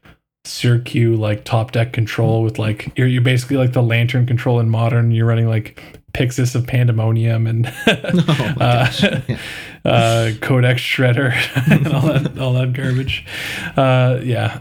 Circu like top deck control with like you're you're basically like the Lantern control in Modern. You're running like Pyxis of Pandemonium and oh uh, yeah. uh, Codex Shredder and all that all that garbage. Uh, yeah.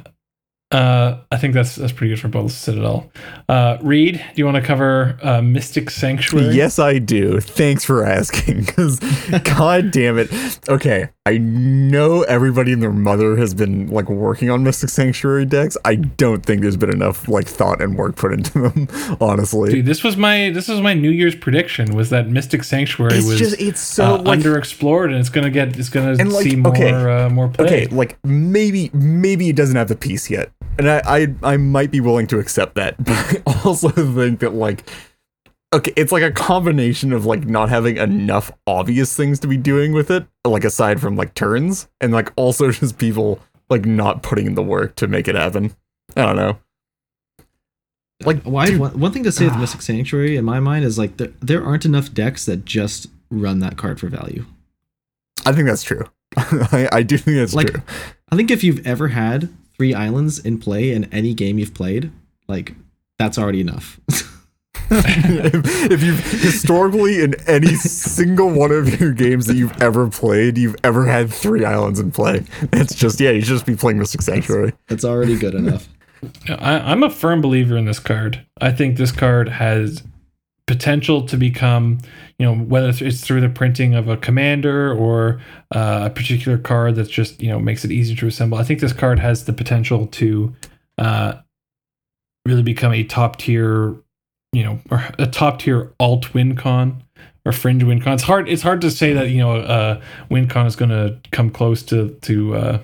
Uh, I think that's that's pretty good for both Citadel. Uh, Reed, do you want to cover uh, Mystic Sanctuary? Yes, I do. Thanks for asking. Because god damn it. Okay, I know everybody and their mother has been like working on Mystic Sanctuary decks. I don't think there's been enough like thought and work put into them. Honestly, dude, this was my this was my New Year's prediction was that Mystic Sanctuary it's was just, it's so uh, like, underexplored, and it's gonna get it's gonna and, see like, okay, more uh, more play. Okay, like maybe maybe it doesn't have the piece yet. And I, I I might be willing to accept that, but I also think that like okay, it's like a combination of like not having enough obvious things to be doing with it, like aside from like turns, and like also just people like not putting in the work to make it happen. I don't know. Like, why? Dude, one, one thing to say uh, with Mystic Sanctuary in my mind is like there, there aren't enough decks that just run that card for value. I think that's true. I, I do think that's like, true. I think if you've ever had three islands in play in any game you've played, like that's already enough. if, if you've historically in any single one of your games that you've ever played, you've ever had three islands in play. It's just, yeah, you should just be playing Mystic Sanctuary. That's, that's already good enough. I, I'm a firm believer in this card. I think this card has potential to become, you know, whether it's through the printing of a commander or uh, a particular card that's just, you know, makes it easier to assemble. I think this card has the potential to uh, really become a top tier, you know, or a top tier alt win con or fringe win con. It's hard. It's hard to say that, you know, uh, win con is going to come close to to uh,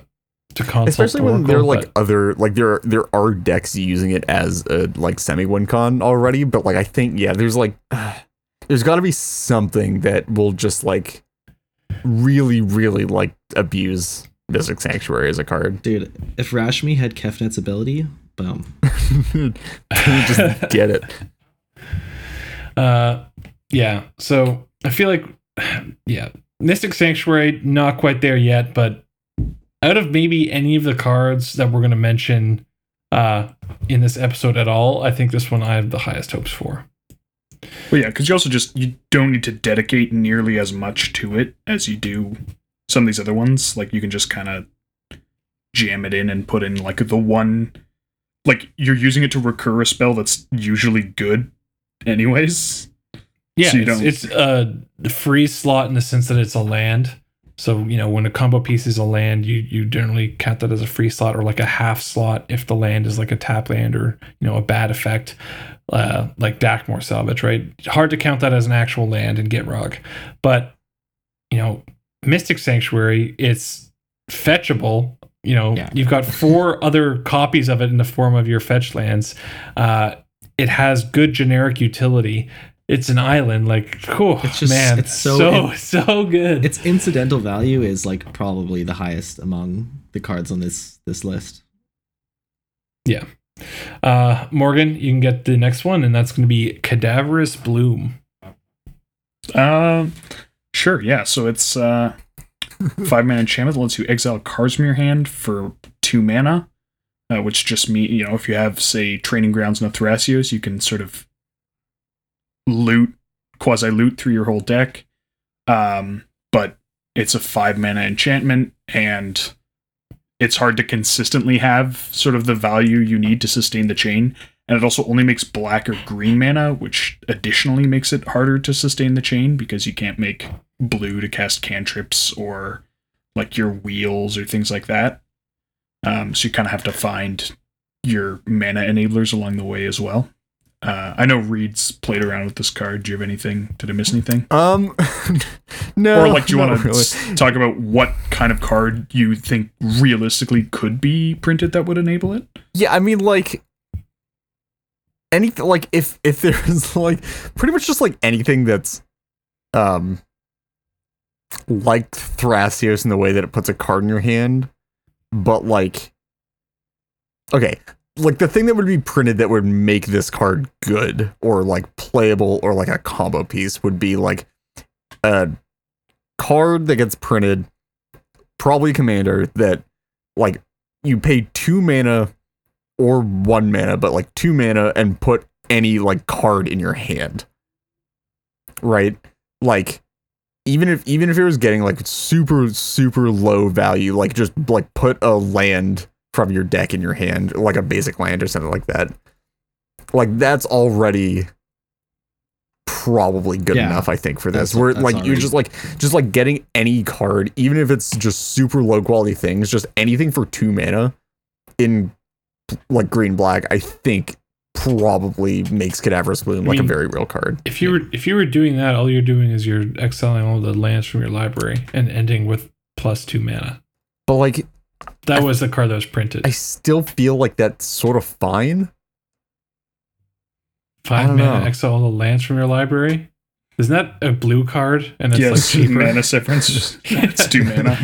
to console, especially Oracle, when there are like other like there there are decks were using it as a like semi win con already. But like I think yeah, there's like uh, there's got to be something that will just like really really like abuse Mystic Sanctuary as a card. Dude, if Rashmi had Kefnet's ability, boom, just get it. Uh, yeah. So I feel like, yeah, Mystic Sanctuary not quite there yet, but out of maybe any of the cards that we're going to mention uh, in this episode at all, I think this one I have the highest hopes for. Well, yeah, because you also just you don't need to dedicate nearly as much to it as you do some of these other ones. Like you can just kind of jam it in and put in like the one, like you're using it to recur a spell that's usually good. Anyways, yeah, so it's, it's a free slot in the sense that it's a land. So, you know, when a combo piece is a land, you you generally count that as a free slot or like a half slot if the land is like a tap land or, you know, a bad effect, uh, like Dakmor Salvage, right? Hard to count that as an actual land in Gitrog. But, you know, Mystic Sanctuary, it's fetchable. You know, yeah. You've got four other copies of it in the form of your fetch lands. Uh, It has good generic utility. It's an island, like, cool, it's just, man, it's so so, in, so good. Its incidental value is like probably the highest among the cards on this this list. Yeah, uh, Morgan, you can get the next one, and that's going to be Cadaverous Bloom. Uh, sure, yeah. So it's uh, five mana enchantment that lets you exile cards from your hand for two mana. Uh, which just means, you know, if you have, say, Training Grounds and a Thrasios, you can sort of loot, quasi-loot through your whole deck. Um, but it's a five-mana enchantment, and it's hard to consistently have sort of the value you need to sustain the chain. And it also only makes black or green mana, which additionally makes it harder to sustain the chain because you can't make blue to cast cantrips or, like, your wheels or things like that. Um, so you kind of have to find your mana enablers along the way as well. Uh, I know Reed's played around with this card. Do you have anything? Did I miss anything? Um, no. Or like, do you want to really. talk about what kind of card you think realistically could be printed that would enable it? Yeah, I mean, like anything. Like if if there's like pretty much just like anything that's um like Thrasios in the way that it puts a card in your hand. But like, okay, like the thing that would be printed that would make this card good or like playable or like a combo piece would be like a card that gets printed, probably Commander, that like you pay two mana or one mana, but like two mana and put any like card in your hand, right? Like, Even if even if it was getting like super, super low value, like just like put a land from your deck in your hand, like a basic land or something like that. Like that's already probably good yeah, enough, I think, for this. Where like already. You're just like just like getting any card, even if it's just super low quality things, just anything for two mana in like green black, I think probably makes Cadaverous Bloom I like mean, a very real card. If you were if you were doing that, all you're doing is you're exiling all the lands from your library and ending with plus two mana. But like that I, was the card that was printed. I still feel like that's sort of fine. Five mana, know. Exile all the lands from your library. Isn't that a blue card? And it's yes, like cheaper mana difference. It's two mana.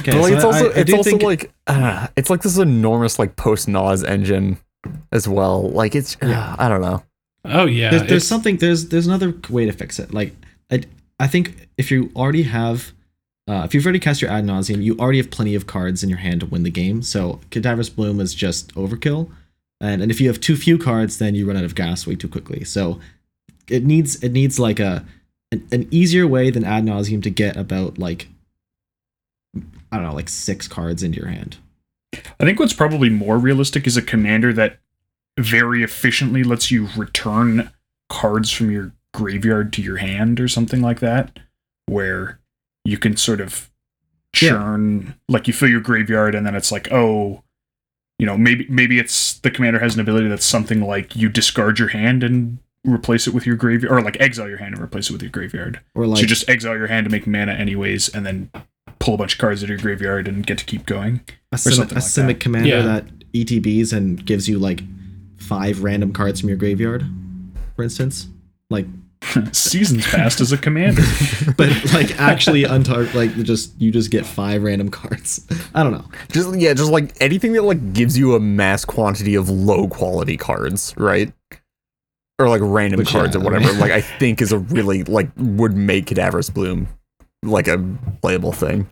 Okay, but like, so it's I, also I, it's I also think... like uh, it's like this enormous like post N O S engine as well. Like it's yeah. uh, I don't know. Oh yeah, there's, there's something. There's there's another way to fix it. Like I I think if you already have. Uh, if you've already cast your ad nauseum, you already have plenty of cards in your hand to win the game. So Cadaverous Bloom is just overkill, and and if you have too few cards, then you run out of gas way too quickly. So it needs it needs like a an, an easier way than ad nauseum to get about like I don't know like six cards into your hand. I think what's probably more realistic is a commander that very efficiently lets you return cards from your graveyard to your hand or something like that, where you can sort of churn, yeah. like you fill your graveyard and then it's like, oh, you know, maybe maybe it's the commander has an ability that's something like you discard your hand and replace it with your graveyard, or like exile your hand and replace it with your graveyard. Or like, so you just exile your hand to make mana anyways and then pull a bunch of cards out of your graveyard and get to keep going. A Simic, a like Simic that. commander yeah. that E T Bs and gives you like five random cards from your graveyard, for instance. Like... Seasons passed as a commander, but like actually untarget, like just you just get five random cards. I don't know, just yeah, just like anything that like gives you a mass quantity of low quality cards, right? Or like random Which, cards yeah, or whatever. I mean, like I think is a really like would make Cadaverous Bloom like a playable thing.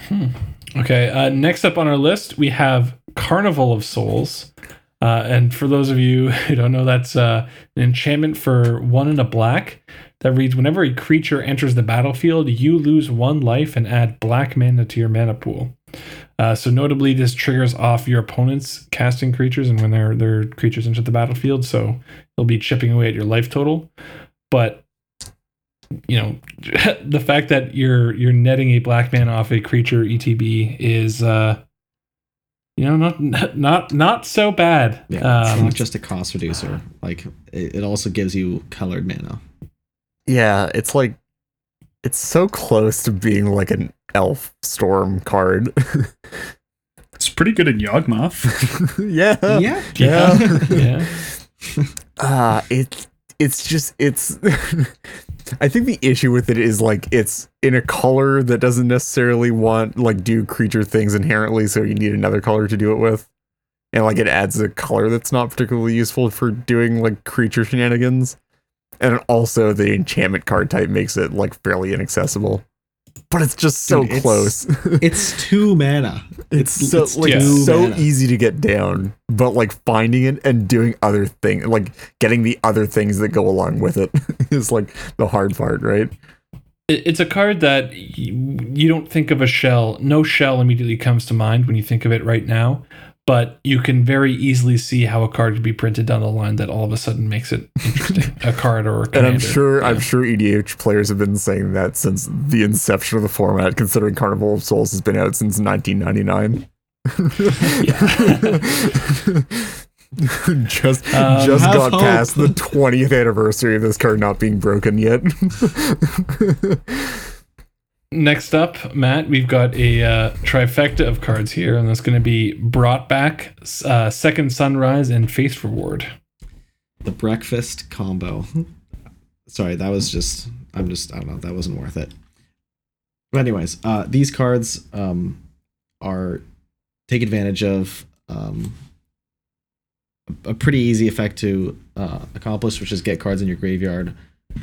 Hmm. Okay. Uh, next up on our list, we have Carnival of Souls. Uh, and for those of you who don't know, that's uh, an enchantment for one and a black that reads, whenever a creature enters the battlefield, you lose one life and add black mana to your mana pool. Uh, so notably, this triggers off your opponent's casting creatures and when their their creatures enter the battlefield, so they'll be chipping away at your life total. But, you know, the fact that you're you're netting a black mana off a creature E T B is... Uh, You know, not not not so bad. Yeah, um, it's not just a cost reducer. Like it, it also gives you colored mana. Yeah, it's like it's so close to being like an elf storm card. It's pretty good in Yawgmoth. yeah, yeah, yeah. yeah. yeah. Uh, it's it's just it's. I think the issue with it is like it's in a color that doesn't necessarily want like do creature things inherently, so you need another color to do it with, and like it adds a color that's not particularly useful for doing like creature shenanigans, and also the enchantment card type makes it like fairly inaccessible. But it's just so Dude, it's, close. It's two mana. It's, it's so it's like so mana. easy to get down, but like finding it and doing other things, like getting the other things that go along with it, is like the hard part, right? It's a card that you don't think of a shell. No shell immediately comes to mind when you think of it right now, but you can very easily see how a card could be printed down the line that all of a sudden makes it interesting, a card or a commander. And I'm sure yeah. I'm sure E D H players have been saying that since the inception of the format, considering Carnival of Souls has been out since nineteen ninety-nine. just um, just got hope. past the twentieth anniversary of this card not being broken yet. Next up, Matt, we've got a uh, trifecta of cards here, and that's going to be Brought Back, uh, Second Sunrise, and Faith Reward. The breakfast combo. Sorry, that was just, I'm just, I don't know, that wasn't worth it. But anyways, uh, these cards um, are, take advantage of um, a pretty easy effect to uh, accomplish, which is get cards in your graveyard,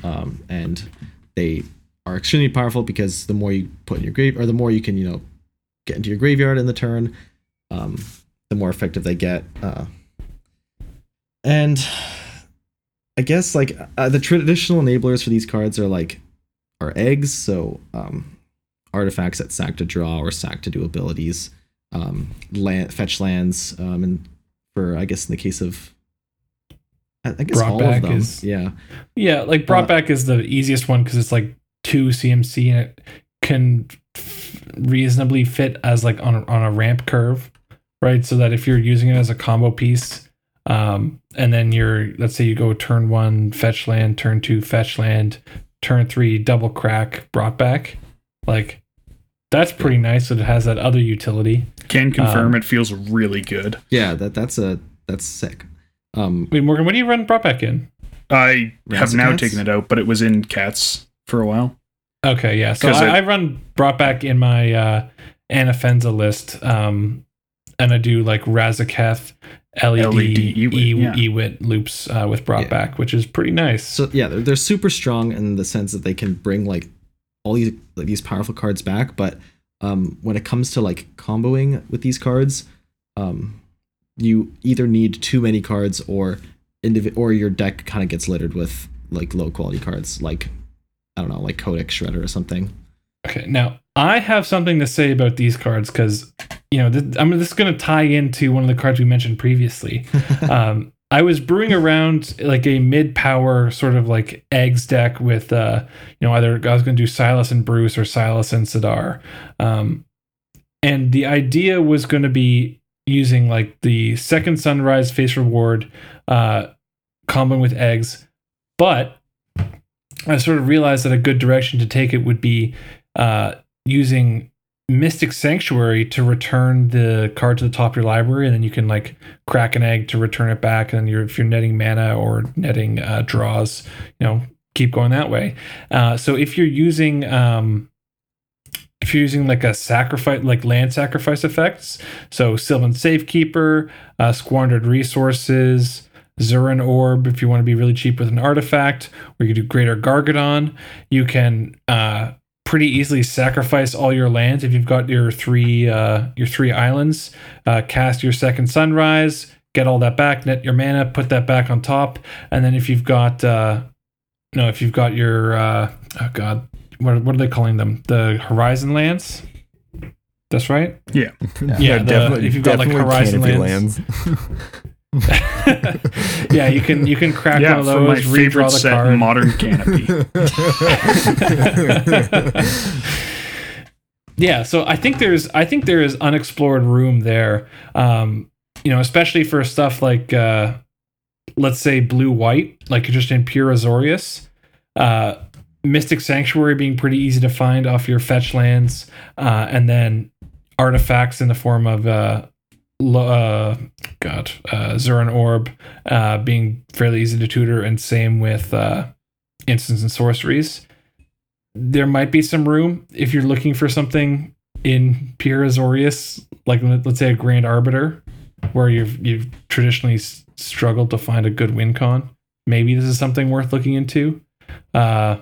um, and they... are extremely powerful because the more you put in your grave, or the more you can, you know, get into your graveyard in the turn, um, the more effective they get. Uh, and I guess like uh, the traditional enablers for these cards are like are eggs, so um, artifacts that sack to draw or sack to do abilities, um, land, fetch lands, um, and for I guess in the case of. I, I guess brought all back of them. Is, yeah, yeah, like brought uh, back is the easiest one because it's like. Two C M C and it can f- reasonably fit as like on a, on a ramp curve, right? So that if you're using it as a combo piece, um, and then you're, let's say you go turn one fetch land, turn two fetch land, turn three double crack brought back, like that's pretty nice that it has that other utility. Can confirm um, it feels really good. Yeah, that that's a that's sick. Um, Wait, Morgan, what do you run brought back in? I Razaketh? have now taken it out, but it was in Cats for a while. Okay, yeah. So I, it, I run brought back in my uh, Anofenza list, um, and I do like Razaketh, L E D, L E D E W I T, e- yeah. loops uh, with brought yeah. back, which is pretty nice. So yeah, they're, they're super strong in the sense that they can bring like all these like, these powerful cards back, but um, when it comes to like comboing with these cards, um, you either need too many cards or indiv- or your deck kind of gets littered with like low quality cards, like I don't know, like Codex Shredder or something. Okay, now I have something to say about these cards because, you know, th- I'm this is going to tie into one of the cards we mentioned previously. um, I was brewing around like a mid-power sort of like eggs deck with, uh, you know, either I was going to do Silas and Bruce or Silas and Sidar. Um, and the idea was going to be using like the second Sunrise face reward uh, combo with eggs. But I sort of realized that a good direction to take it would be uh, using Mystic Sanctuary to return the card to the top of your library, and then you can like crack an egg to return it back, and then you're, if you're netting mana or netting uh, draws, you know, keep going that way. Uh, so if you're using um, if you're using like a sacrifice, like land sacrifice effects, so Sylvan Safekeeper, uh, Squandered Resources, Zurin Orb, if you want to be really cheap with an artifact, or you do Greater Gargadon, you can uh, pretty easily sacrifice all your lands if you've got your three uh, your three islands, uh, cast your second Sunrise, get all that back, net your mana, put that back on top, and then if you've got uh, no, if you've got your uh, oh god, what what are they calling them? The Horizon Lands. That's right. Yeah, yeah. yeah the, definitely, if you've got like Horizon Lands. lands. yeah, you can you can crack yeah, one of those. My favorite the set, card. Modern Canopy. yeah, so I think there's I think there is unexplored room there. Um, you know, especially for stuff like uh, let's say blue white, like just in pure Azorius. Uh, Mystic Sanctuary being pretty easy to find off your fetch lands, uh, and then artifacts in the form of. Uh, Uh, God, uh, Zurin Orb uh, being fairly easy to tutor, and same with uh, instants and sorceries. There might be some room if you're looking for something in pure Azorius, like let's say a Grand Arbiter, where you've you've traditionally s- struggled to find a good win con. Maybe this is something worth looking into. Uh,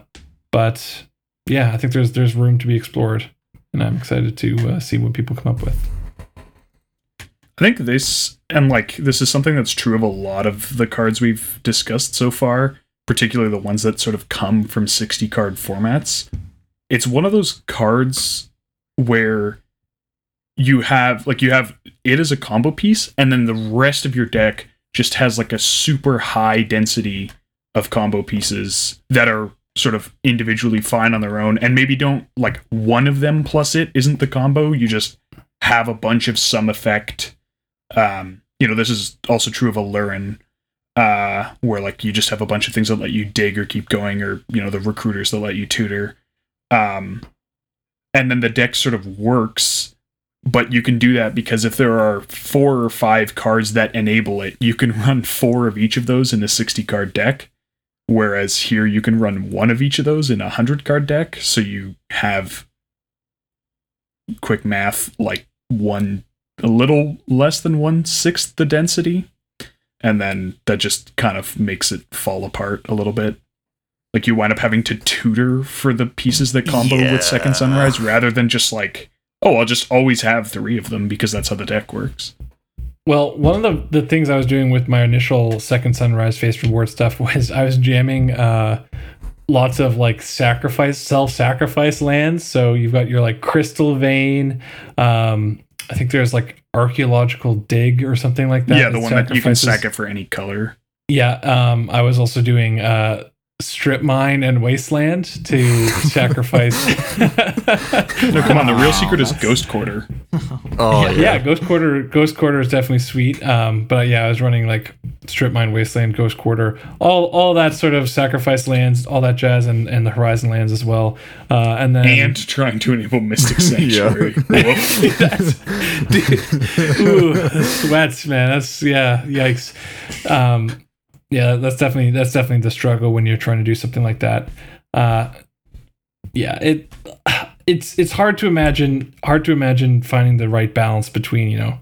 but yeah, I think there's there's room to be explored, and I'm excited to uh, see what people come up with. I think this, and like, this is something that's true of a lot of the cards we've discussed so far, particularly the ones that sort of come from sixty card formats. It's one of those cards where you have, like, you have it as a combo piece, and then the rest of your deck just has, like, a super high density of combo pieces that are sort of individually fine on their own, and maybe don't, like, one of them plus it isn't the combo, you just have a bunch of some effect. Um, you know, this is also true of Aluren, uh, where like you just have a bunch of things that let you dig or keep going, or you know, the recruiters that let you tutor. Um, and then the deck sort of works, but you can do that because if there are four or five cards that enable it, you can run four of each of those in a sixty card deck. Whereas here you can run one of each of those in a one hundred card deck. So you have, quick math, like one, a little less than one sixth the density, and then that just kind of makes it fall apart a little bit. Like you wind up having to tutor for the pieces that combo yeah. with Second Sunrise, rather than just like, oh, I'll just always have three of them because that's how the deck works. Well, one of the, the things I was doing with my initial Second Sunrise face reward stuff was I was jamming uh lots of like sacrifice, self-sacrifice lands. So you've got your like Crystal Vein. Um, I think there's like Archaeological Dig or something like that. Yeah, the one that you can sack it for any color. Yeah. Um, I was also doing uh, Strip Mine and Wasteland to sacrifice. No, come on. The real secret is Ghost Quarter. Oh yeah, yeah. yeah, Ghost Quarter. Ghost Quarter is definitely sweet. Um, but yeah, I was running like Strip Mine, Wasteland, Ghost Quarter, all all that sort of sacrifice lands, all that jazz, and, and the Horizon lands as well. Uh, and then and trying to enable Mystic Sanctuary. That's, dude, ooh, sweats, man. That's yeah, yikes. Um, yeah, that's definitely that's definitely the struggle when you're trying to do something like that. Uh, yeah, it it's it's hard to imagine hard to imagine finding the right balance between, you know,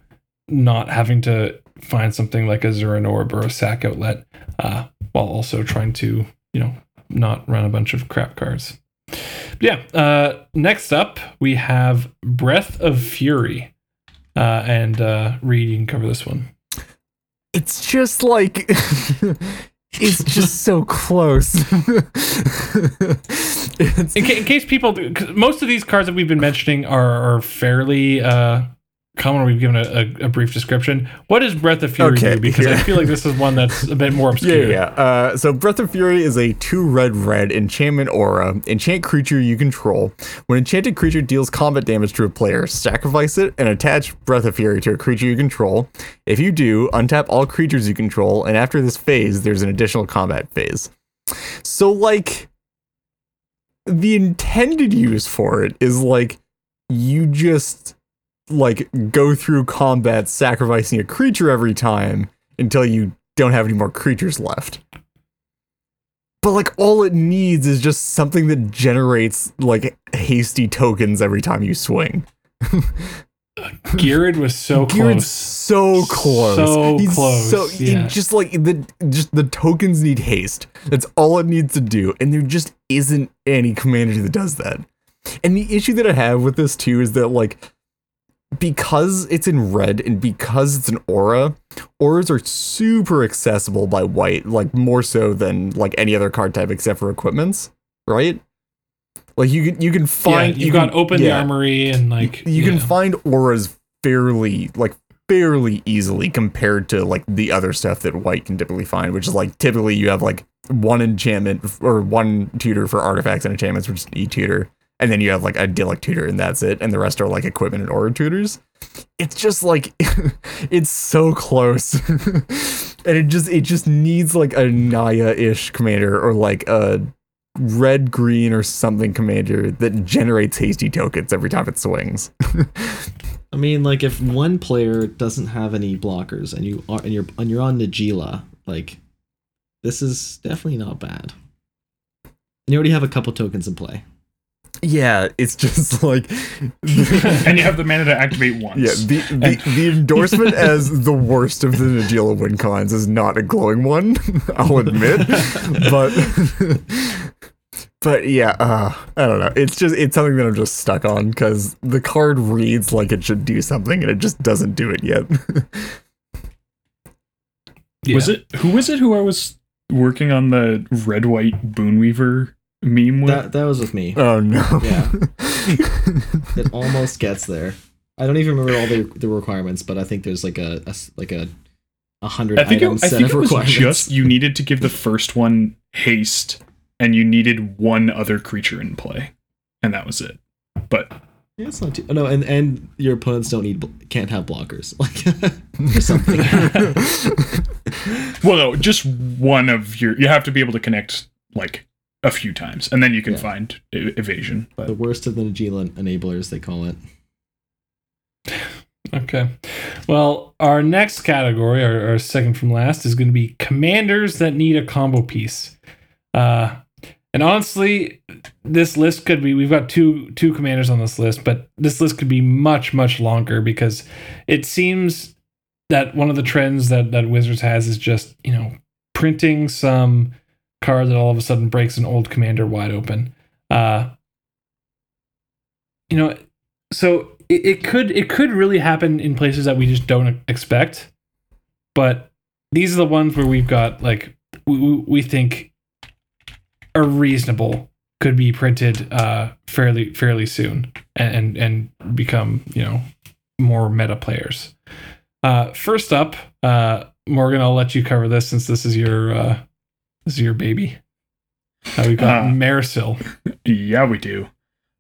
not having to find something like a Zurin Orb or a Sack Outlet, uh, while also trying to, you know, not run a bunch of crap cards. But yeah. Uh, next up, we have Breath of Fury, uh, and uh, Reed, you can cover this one. It's just like it's just so close. in, ca- in case people, do, 'cause most of these cards that we've been mentioning are, are fairly. Uh, Comment, we've given a, a, a brief description. What is Breath of Fury okay, do? Because yeah. I feel like this is one that's a bit more obscure. Yeah, yeah. Uh, so Breath of Fury is a two red red enchantment aura. Enchant creature you control. When enchanted creature deals combat damage to a player, sacrifice it and attach Breath of Fury to a creature you control. If you do, untap all creatures you control, and after this phase, there's an additional combat phase. So, like, the intended use for it is, like, you just... like go through combat sacrificing a creature every time until you don't have any more creatures left. But like all it needs is just something that generates like hasty tokens every time you swing. Geared was so Geared close. So close. So He's close. So yeah. Just like the just the tokens need haste. That's all it needs to do. And there just isn't any commander that does that. And the issue that I have with this too is that like because it's in red and because it's an aura, auras are super accessible by white, like more so than like any other card type except for equipments, right? Like you can you can find yeah, you, you got can, open yeah, the armory and like you, you yeah. can find auras fairly like fairly easily compared to like the other stuff that white can typically find, which is like typically you have like one enchantment or one tutor for artifacts and enchantments, which is an e-tutor. And then you have like idyllic tutor and that's it. And the rest are like equipment and order tutors. It's just like, it's so close. And it just, it just needs like a Naya ish commander or like a red, green or something commander that generates hasty tokens every time it swings. I mean, like if one player doesn't have any blockers and you are, and you're, and you're on Najila, like this is definitely not bad. And you already have a couple tokens in play. Yeah, it's just like, and you have the mana to activate once. Yeah, the the, and- the endorsement as the worst of the Najila win cons is not a glowing one, I'll admit. But but yeah, uh, I don't know. It's just it's something that I'm just stuck on because the card reads like it should do something and it just doesn't do it yet. Yeah. Was it who is it who I was working on the red white Boonweaver? Meme with? That, that was with me. Oh no. Yeah. It almost gets there. I don't even remember all the, the requirements, but I think there's like a, a like a a hundred items set of requirements. I think it was just you needed to give the first one haste and you needed one other creature in play. And that was it. But yeah, it's not too, oh, no, and, and your opponents don't need can't have blockers like or something. Well no, just one of your you have to be able to connect like a few times, and then you can yeah. find ev- evasion. But. The worst of the Najila enablers, they call it. Okay. Well, our next category, our, our second from last, is going to be commanders that need a combo piece. Uh, and honestly, this list could be... We've got two two commanders on this list, but this list could be much, much longer because it seems that one of the trends that, that Wizards has is just, you know, printing some... card that all of a sudden breaks an old commander wide open. Uh, you know, so it, it could it could really happen in places that we just don't expect. But these are the ones where we've got like we we think are reasonable, could be printed uh, fairly fairly soon and and become, you know, more meta players. Uh, first up, uh, Morgan, I'll let you cover this since this is your. Uh, This is your baby. Uh, we got uh, Marisil. Yeah, we do.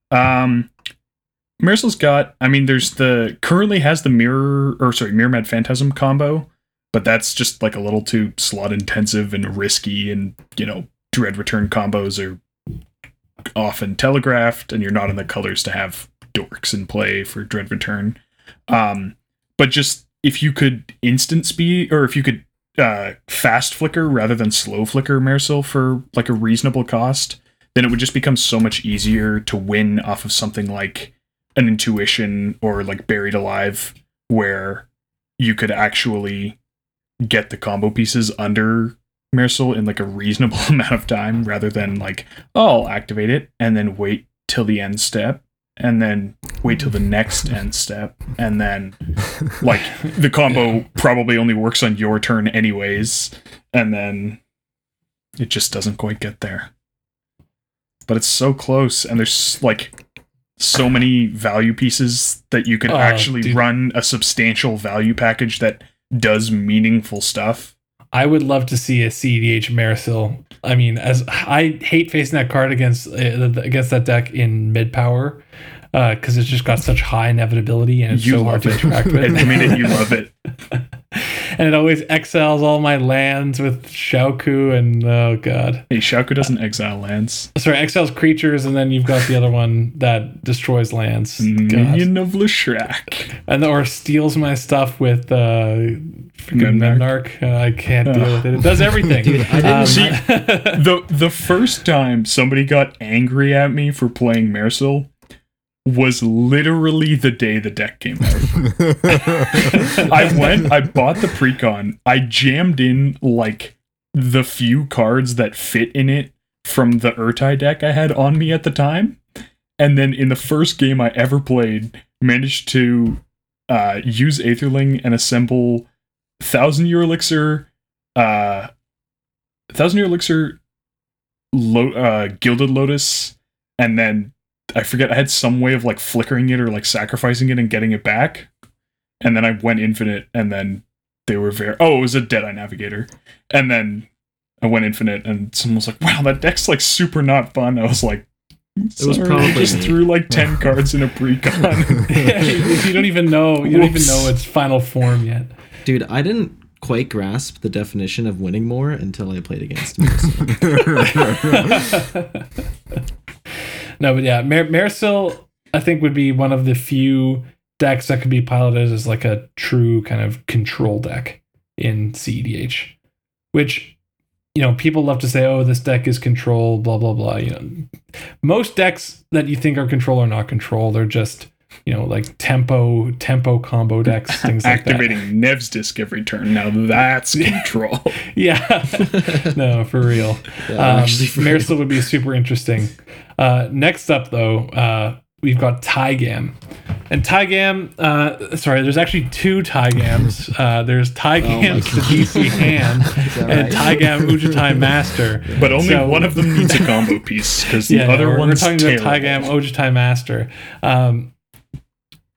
Um, Marisil's got. I mean, there's the currently has the mirror or sorry, Mirror Mad Phantasm combo, but that's just like a little too slot intensive and risky, and, you know, dread return combos are often telegraphed, and you're not in the colors to have dorks in play for dread return. Um, but just if you could instant speed, or if you could uh, fast flicker rather than slow flicker Marisol for like a reasonable cost, then it would just become so much easier to win off of something like an intuition or like Buried Alive, where you could actually get the combo pieces under Marisol in like a reasonable amount of time, rather than like, oh, I'll activate it and then wait till the end step, and then wait till the next end step, and then like the combo probably only works on your turn anyways, and then it just doesn't quite get there. But it's so close, and there's like so many value pieces that you could oh, actually dude. run a substantial value package that does meaningful stuff. I would love to see a C D H Marisil. I mean, as I hate facing that card against against that deck in mid power, because uh, it's just got such high inevitability, and it's you so hard it. to interact with. I mean, you love it, and it always exiles all my lands with Shaoku, and oh god, hey, Shaoku doesn't exile lands. Sorry, exiles creatures, and then you've got the other one that destroys lands. Minion god. of Lashrak, and or steals my stuff with. Uh, Narc, uh, I can't deal with it. It does everything. Dude, I didn't um, see the the first time somebody got angry at me for playing Marisol was literally the day the deck came out. I went, I bought the precon, I jammed in like the few cards that fit in it from the Urtai deck I had on me at the time, and then in the first game I ever played, managed to uh, use Aetherling and assemble. Thousand Year Elixir, uh, Thousand Year Elixir, lo- uh, Gilded Lotus, and then I forget, I had some way of like flickering it or like sacrificing it and getting it back, and then I went infinite, and then they were very, oh, it was a Deadeye Navigator, and then I went infinite, and someone was like, wow, that deck's like super not fun. I was like, it was probably just threw like ten cards in a precon. Yeah, you don't even know, you don't Whoops. even know its final form yet. Dude, I didn't quite grasp the definition of winning more until I played against Marisol. No, but yeah, Mar- Marisol, I think, would be one of the few decks that could be piloted as like a true kind of control deck in C E D H, which, you know, people love to say, oh, this deck is control, blah, blah, blah. You know, most decks that you think are control are not control. They're just, you know, like tempo, tempo combo decks, things like that. Activating Nev's Disc every turn. Now that's control. Yeah. No, for real. Yeah, um, Marisol would be super interesting. Uh, next up, though, uh, we've got Tygam. And Tygam, uh, sorry, there's actually two Tygams. Uh, there's Tygam, oh the D C hand, and right? Tygam Ujitai Master. But only so, one of them needs a combo piece, because yeah, the other no, one's We're talking terrible. about Tygam Ujitai Master. Um,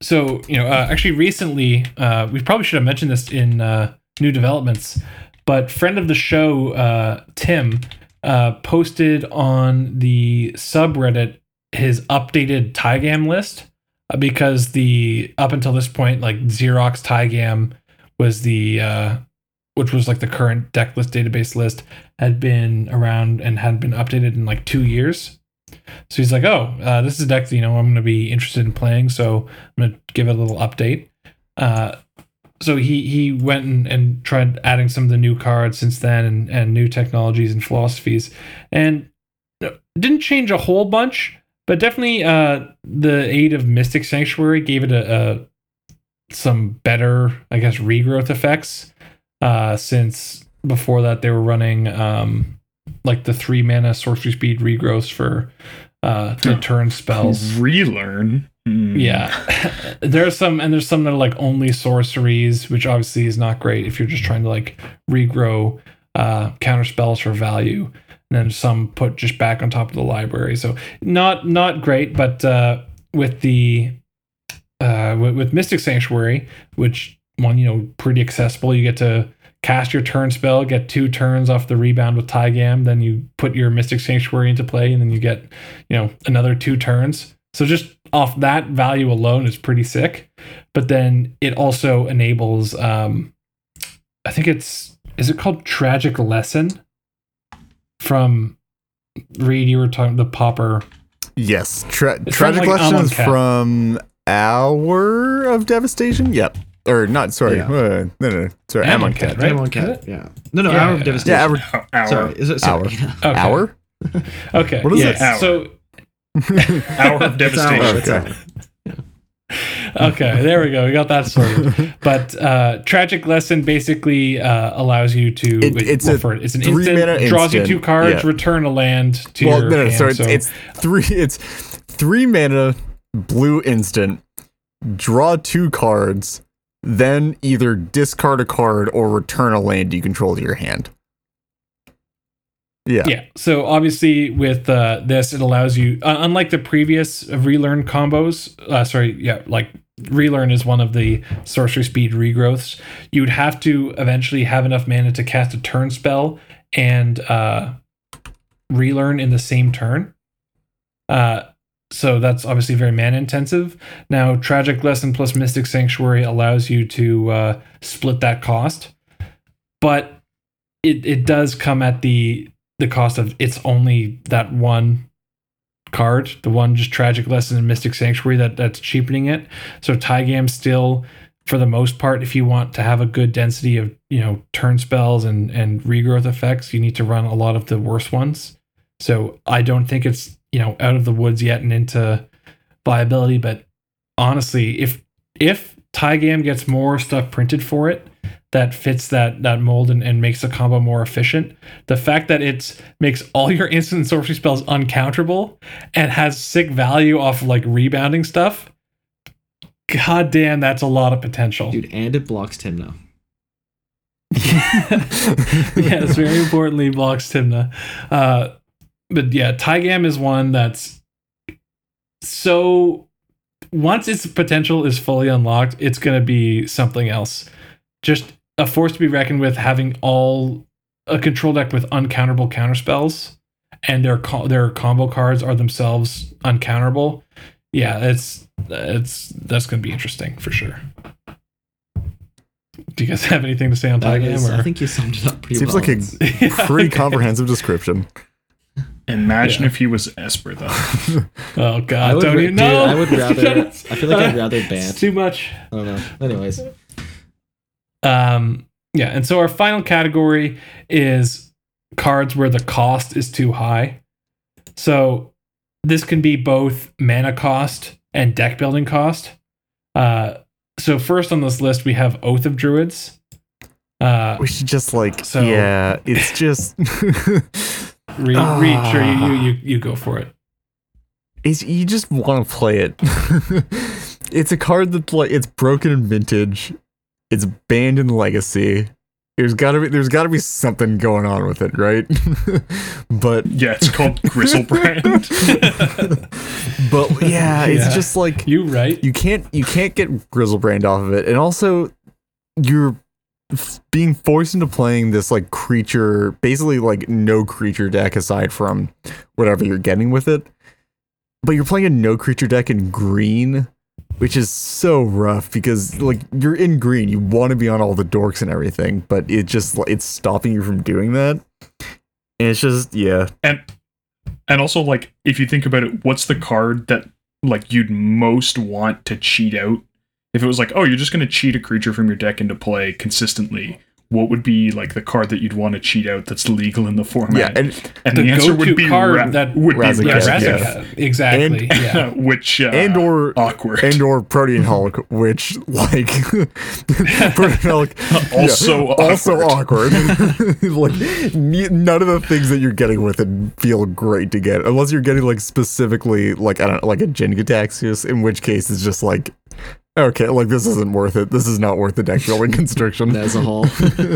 So, you know, uh, actually recently, uh, we probably should have mentioned this in uh, new developments, but friend of the show, uh, Tim, uh, posted on the subreddit his updated Tygam list, uh, because the up until this point, like Xerox Tygam was the, uh, which was like the current deck list database list, had been around and hadn't been updated in like two years. So he's like, oh, uh, this is a deck that, you know, I'm going to be interested in playing, so I'm going to give it a little update. Uh, so he he went and, and tried adding some of the new cards since then, and, and new technologies and philosophies, and didn't change a whole bunch, but definitely uh, the aid of Mystic Sanctuary gave it a, a some better, I guess, regrowth effects, uh, since before that they were running... Um, like the three mana sorcery speed regrowth for uh the turn spells relearn. mm. Yeah. There are some, and there's some that are like only sorceries, which obviously is not great if you're just trying to like regrow uh counter spells for value, and then some put just back on top of the library, so not not great. But uh with the uh with, with Mystic Sanctuary, which one, you know, pretty accessible, you get to cast your turn spell, get two turns off the rebound with Tygam, then you put your Mystic Sanctuary into play, and then you get, you know, another two turns. So just off that value alone is pretty sick. But then it also enables um, I think it's, is it called Tragic Lesson from Reed? You were talking the Pauper. Yes. Tra- tragic like Lesson is from Hour of Devastation. Yep. Or not, sorry. Yeah. Uh, no, no, no. Sorry. Amonkhet, right? Amonkhet, yeah. No, no, yeah, Hour yeah. of Devastation. Yeah, hour. No, hour. Sorry. Is it sorry? Hour? Okay. Hour? okay. What is yeah. it? Hour. So, Hour of Devastation. Okay, there we go. We got that sorted. But uh, Tragic Lesson basically uh, allows you to. It, wait, it's, well, a for it. It's an instant. It draws instant. you two cards, yeah. return a land to well, your no, no, hand. Sorry, so it's, it's three. It's three mana, blue instant. Draw two cards, then either discard a card or return a land you control to your hand. Yeah. Yeah. So obviously with uh, this, it allows you, uh, unlike the previous relearn combos, uh, sorry, yeah, like relearn is one of the sorcery speed regrowths. You would have to eventually have enough mana to cast a turn spell and uh, relearn in the same turn. Uh, so that's obviously very mana intensive. Now, Tragic Lesson plus Mystic Sanctuary allows you to uh, split that cost, but it, it does come at the the cost of it's only that one card, the one just Tragic Lesson and Mystic Sanctuary that that's cheapening it. So Tygam still, for the most part, if you want to have a good density of, you know, turn spells and, and regrowth effects, you need to run a lot of the worst ones. So I don't think it's, you know, out of the woods yet and into viability. But honestly, if, if Tygam gets more stuff printed for it, that fits that that mold and, and makes the combo more efficient. The fact that it makes all your instant sorcery spells uncounterable and has sick value off of like rebounding stuff. God damn, that's a lot of potential. Dude, and it blocks Timna. Yeah, it's very importantly blocks Timna. Uh, but yeah, Tygam is one that's so... Once its potential is fully unlocked, it's going to be something else. Just a force to be reckoned with, having all a control deck with uncounterable counterspells, and their co- their combo cards are themselves uncounterable. Yeah, it's it's that's going to be interesting for sure. Do you guys have anything to say on Tygam? I think you summed it up pretty Seems well. Seems like a yeah, pretty okay. comprehensive description. Imagine yeah. if he was Esper, though. Oh God, don't even know. I would rather. I feel like I'd rather ban. It's too much. I don't know. Anyways. Um, yeah, and so our final category is cards where the cost is too high. So this can be both mana cost and deck building cost. Uh, so first on this list we have Oath of Druids. Uh, we should just like, so, yeah, it's just Reed, uh, Reed, sure, you, you you you go for it. It's, you just want to play it. It's a card that's like it's broken in Vintage. It's banned in Legacy. There's gotta be there's gotta be something going on with it, right? But yeah, it's called Grizzlebrand. But yeah, yeah, it's just like you right. You can't you can't get Grizzlebrand off of it, and also you're being forced into playing this like creature, basically like no creature deck aside from whatever you're getting with it. But you're playing a no creature deck in green, which is so rough because like you're in green, you want to be on all the dorks and everything, but it just it's stopping you from doing that. And it's just yeah. And and also like if you think about it, what's the card that like you'd most want to cheat out? If it was like, oh, you're just going to cheat a creature from your deck into play consistently, what would be like the card that you'd want to cheat out that's legal in the format? Yeah, and, and the, the answer would be card ra- that would be Razaketh. Yeah. Exactly. And, yeah. Which uh, and or awkward and or Protean Hulk, which like Protean Hulk also yeah, awkward. also awkward. Like none of the things that you're getting with it feel great to get unless you're getting like specifically like I don't know, like a Jenga Taxius, in which case it's just like. Okay, like this isn't worth it. This is not worth the deck building constriction as a whole.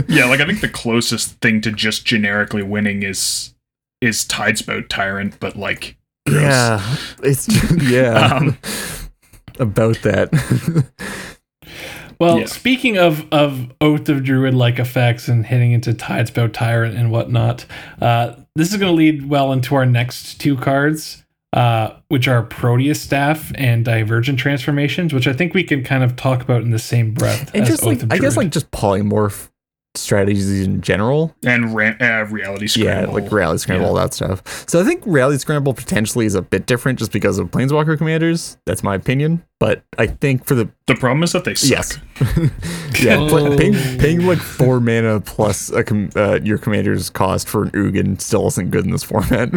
Yeah, like I think the closest thing to just generically winning is is Tidespout Tyrant, but like gross. Yeah, it's just, yeah um, about that. Well, yeah. Speaking of of Oath of Druid like effects and hitting into Tidespout Tyrant and whatnot, uh, this is going to lead well into our next two cards. Uh, which are Proteus Staff and Divergent Transformations, which I think we can kind of talk about in the same breath. And as just Oath like, of Druid. I guess like just Polymorph strategies in general. And ra- uh, reality scramble. Yeah, like reality scramble, yeah. all that stuff. So I think reality scramble potentially is a bit different just because of planeswalker commanders. That's my opinion. But I think for the... The problem is that they suck. Yes. yeah, oh. pl- paying, paying like four mana plus a com- uh, your commander's cost for an Ugin still isn't good in this format.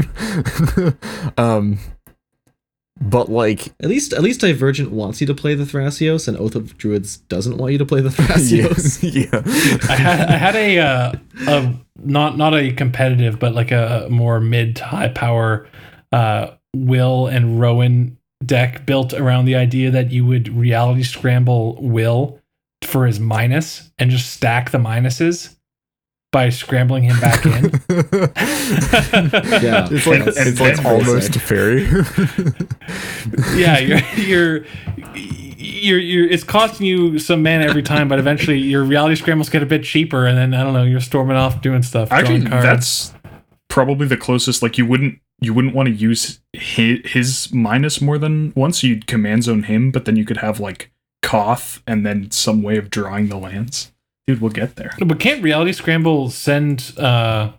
um... But like at least at least Divergent wants you to play the Thrasios, and Oath of Druids doesn't want you to play the Thrasios. yeah. I had I had a uh, a not not a competitive, but like a more mid to high power uh, Will and Rowan deck built around the idea that you would reality scramble Will for his minus and just stack the minuses by scrambling him back in. yeah, it's like, it's, it's like almost a fairy. yeah, you're, you're you're you're it's costing you some mana every time, but eventually your reality scrambles get a bit cheaper, and then I don't know, you're storming off doing stuff. Actually, cards. That's probably the closest. Like you wouldn't you wouldn't want to use his, his minus more than once. You'd command zone him, but then you could have like Koth and then some way of drawing the lands. Dude, we'll get there. No, but can't Reality Scramble send... Uh,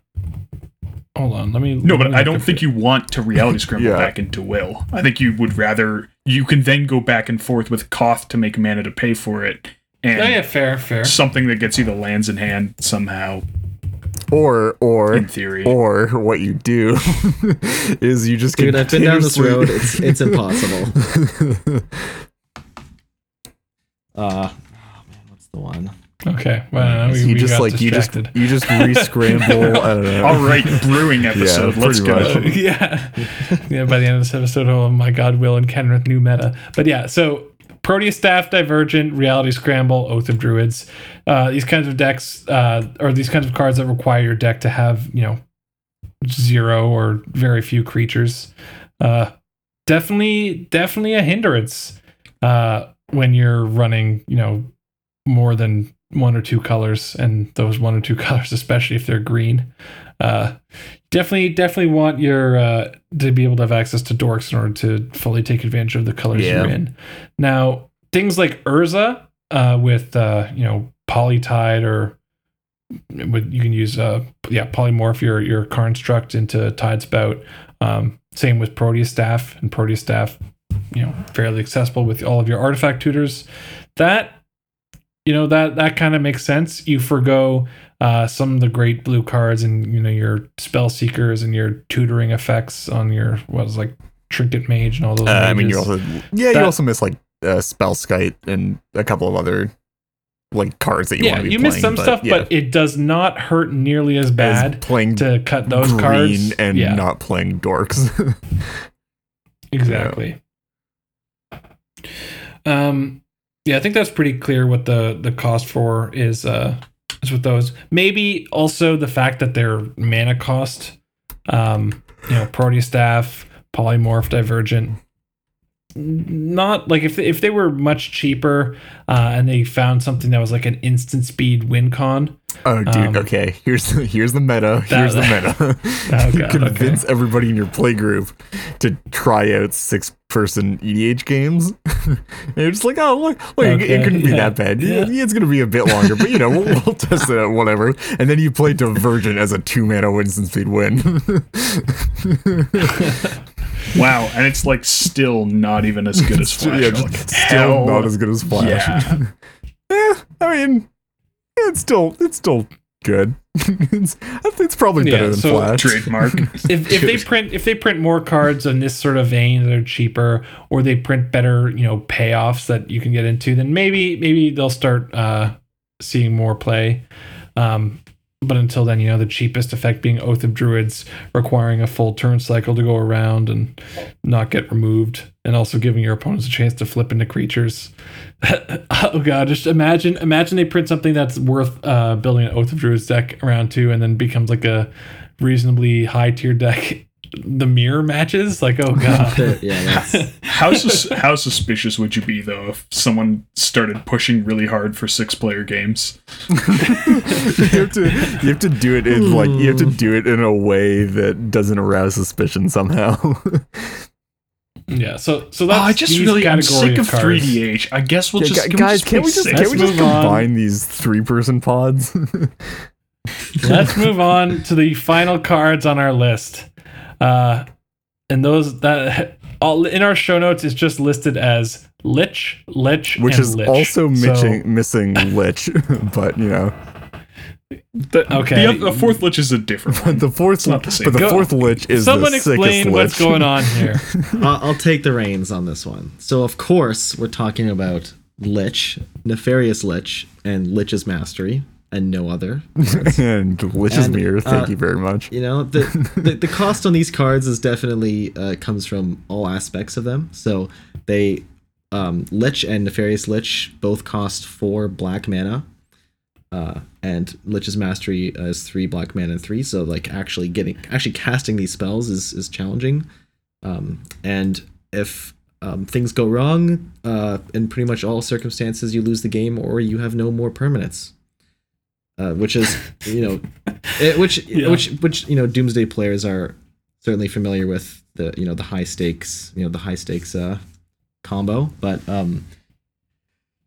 hold on, let me... No, let but me I don't think it. You want to Reality Scramble yeah. back into Will. I think you would rather... You can then go back and forth with Koth to make mana to pay for it. And yeah, yeah, fair, fair. Something that gets you the lands in hand somehow. Or, or... In theory. Or what you do is you just... Dude, I've been down this road. It's, it's impossible. uh, oh, man, what's the one? Okay, well, we, you we just got like distracted. you just you just re-scramble. I don't know. All right, brewing episode. Yeah, let's go. Uh, yeah, yeah. By the end of this episode, oh my God, Will and Kenrith new meta. But yeah, so Proteus Staff, Divergent, Reality Scramble, Oath of Druids. Uh, these kinds of decks, uh, or these kinds of cards that require your deck to have you know zero or very few creatures. Uh, definitely, definitely a hindrance uh, when you're running you know more than one or two colors, and those one or two colors, especially if they're green, uh, definitely, definitely want your uh, to be able to have access to dorks in order to fully take advantage of the colors yeah. you're in. Now, things like Urza uh, with uh, you know Polytide, or with you can use uh, yeah polymorph your your Karnstruct into Tidespout. Um, same with Proteus Staff, and Proteus Staff, you know, fairly accessible with all of your artifact tutors. That. You know, that, that kind of makes sense. You forgo uh, some of the great blue cards and, you know, your spell seekers and your tutoring effects on your, what was like, Trinket Mage and all those. Uh, I mean, you also, yeah, that, you also miss like uh, Spell Skite and a couple of other like cards that you yeah, want to be you playing. You miss some but, stuff, yeah. but it does not hurt nearly as bad as playing to cut those green cards. And yeah. not playing dorks. exactly. Yeah. Um, Yeah, I think that's pretty clear what the, the cost for is uh is with those. Maybe also the fact that their mana cost, um, you know, Proteus Staff, Polymorph, Divergent, not like if they, if they were much cheaper uh, and they found something that was like an instant speed win con. Oh, dude. Um, okay, here's the, here's the meta. That, here's the meta. Oh, you God, convince okay. everybody in your playgroup to try out six person E D H games. And you're just like, oh, look, look okay, it, it couldn't yeah, be that bad. Yeah. Yeah, it's going to be a bit longer, but you know, we'll, we'll test it out, whatever. And then you play Divergent as a two mana instant speed win. Wow, and it's like still not even as good as Flash. Yeah, like, still not as good as Flash. Yeah, yeah I mean, yeah, it's still it's still good. it's, it's probably better yeah, than so Flash. Trademark. if if they print if they print more cards in this sort of vein that are cheaper, or they print better, you know, payoffs that you can get into, then maybe maybe they'll start uh, seeing more play. Um, But until then, you know, the cheapest effect being Oath of Druids, requiring a full turn cycle to go around and not get removed, and also giving your opponents a chance to flip into creatures. Oh God, just imagine imagine they print something that's worth uh, building an Oath of Druids deck around to, and then becomes like a reasonably high tier deck. The mirror matches, like, oh God. yeah, that's... how sus- how suspicious would you be though if someone started pushing really hard for six player games? you have to you have to do it in like you have to do it in a way that doesn't arouse suspicion somehow. Yeah, so so that's oh, I just really I'm sick of, of three D H. I guess we'll yeah, just can guys. We just can we just can we just combine on. these three-person pods? Let's move on to the final cards on our list, uh, and those that all in our show notes is just listed as Lich, Lich, which and is Lich. also mitching, so, missing Lich, but you know. The, okay. The, the fourth Lich is a different one. The fourth, not the same. But the Go, fourth Lich is someone the sickest explain Lich. What's going on here. uh, I'll take the reins on this one. So of course we're talking about Lich, Nefarious Lich, and Lich's Mastery, and no other, and Lich's Mirror. Thank uh, you very much. You know the, the the cost on these cards is definitely uh, comes from all aspects of them. So they um, Lich and Nefarious Lich both cost four black mana. Uh, and Lich's Mastery uh, is three black mana and three, so like actually getting actually casting these spells is is challenging. Um, and if um, things go wrong, uh, in pretty much all circumstances, you lose the game or you have no more permanents, uh, which is you know, it, which yeah. which which you know, Doomsday players are certainly familiar with the you know the high stakes you know the high stakes uh, combo, but um,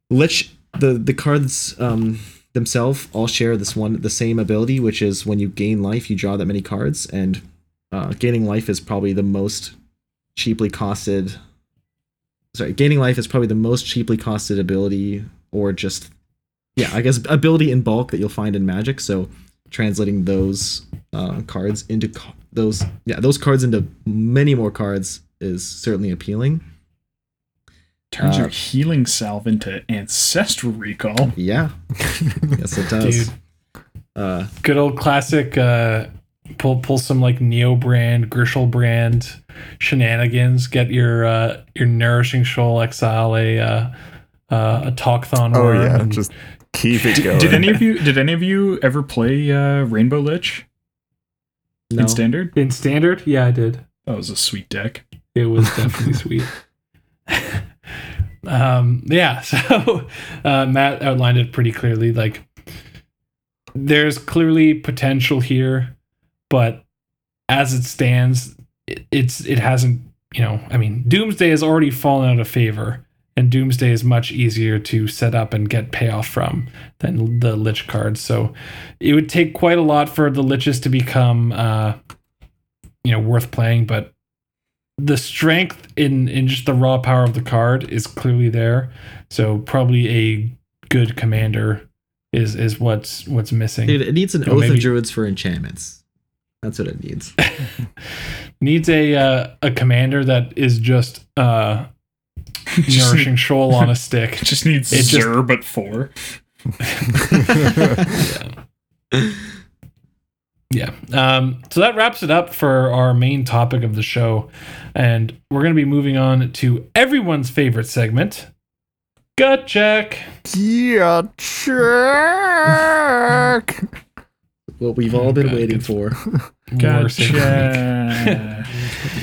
Lich the the cards. Um, themselves all share this one the same ability, which is when you gain life you draw that many cards, and uh, gaining life is probably the most cheaply costed sorry gaining life is probably the most cheaply costed ability, or just yeah I guess ability in bulk that you'll find in Magic. So translating those uh, cards into co- those yeah those cards into many more cards is certainly appealing. Turns uh, your healing salve into ancestral recall. Yeah. Yes, it does. Dude. Uh, Good old classic. Uh, pull pull some like Neo brand, Grishel brand shenanigans. Get your uh, your nourishing shoal exile a uh, uh, a Talkthon. Oh worm yeah, just keep it going. Did, did any of you did any of you ever play uh, Rainbow Lich? No. In standard. In standard, yeah, I did. That was a sweet deck. It was definitely sweet. Um, yeah, so uh, Matt outlined it pretty clearly. Like, there's clearly potential here, but as it stands, it, it's it hasn't. You know, I mean, Doomsday has already fallen out of favor, and Doomsday is much easier to set up and get payoff from than the Lich cards. So it would take quite a lot for the Liches to become, uh, you know, worth playing, but. The strength in, in just the raw power of the card is clearly there, so probably a good commander is is what's what's missing. Dude, it needs an so Oath maybe, of Druids for enchantments. That's what it needs. Needs a uh, a commander that is just uh, just nourishing shoal on a stick. It just needs it Zur just, but four. Yeah. Yeah. Um, so that wraps it up for our main topic of the show. And we're going to be moving on to everyone's favorite segment, Gut Check. Gut Check. What we've all been waiting for. Gut Check.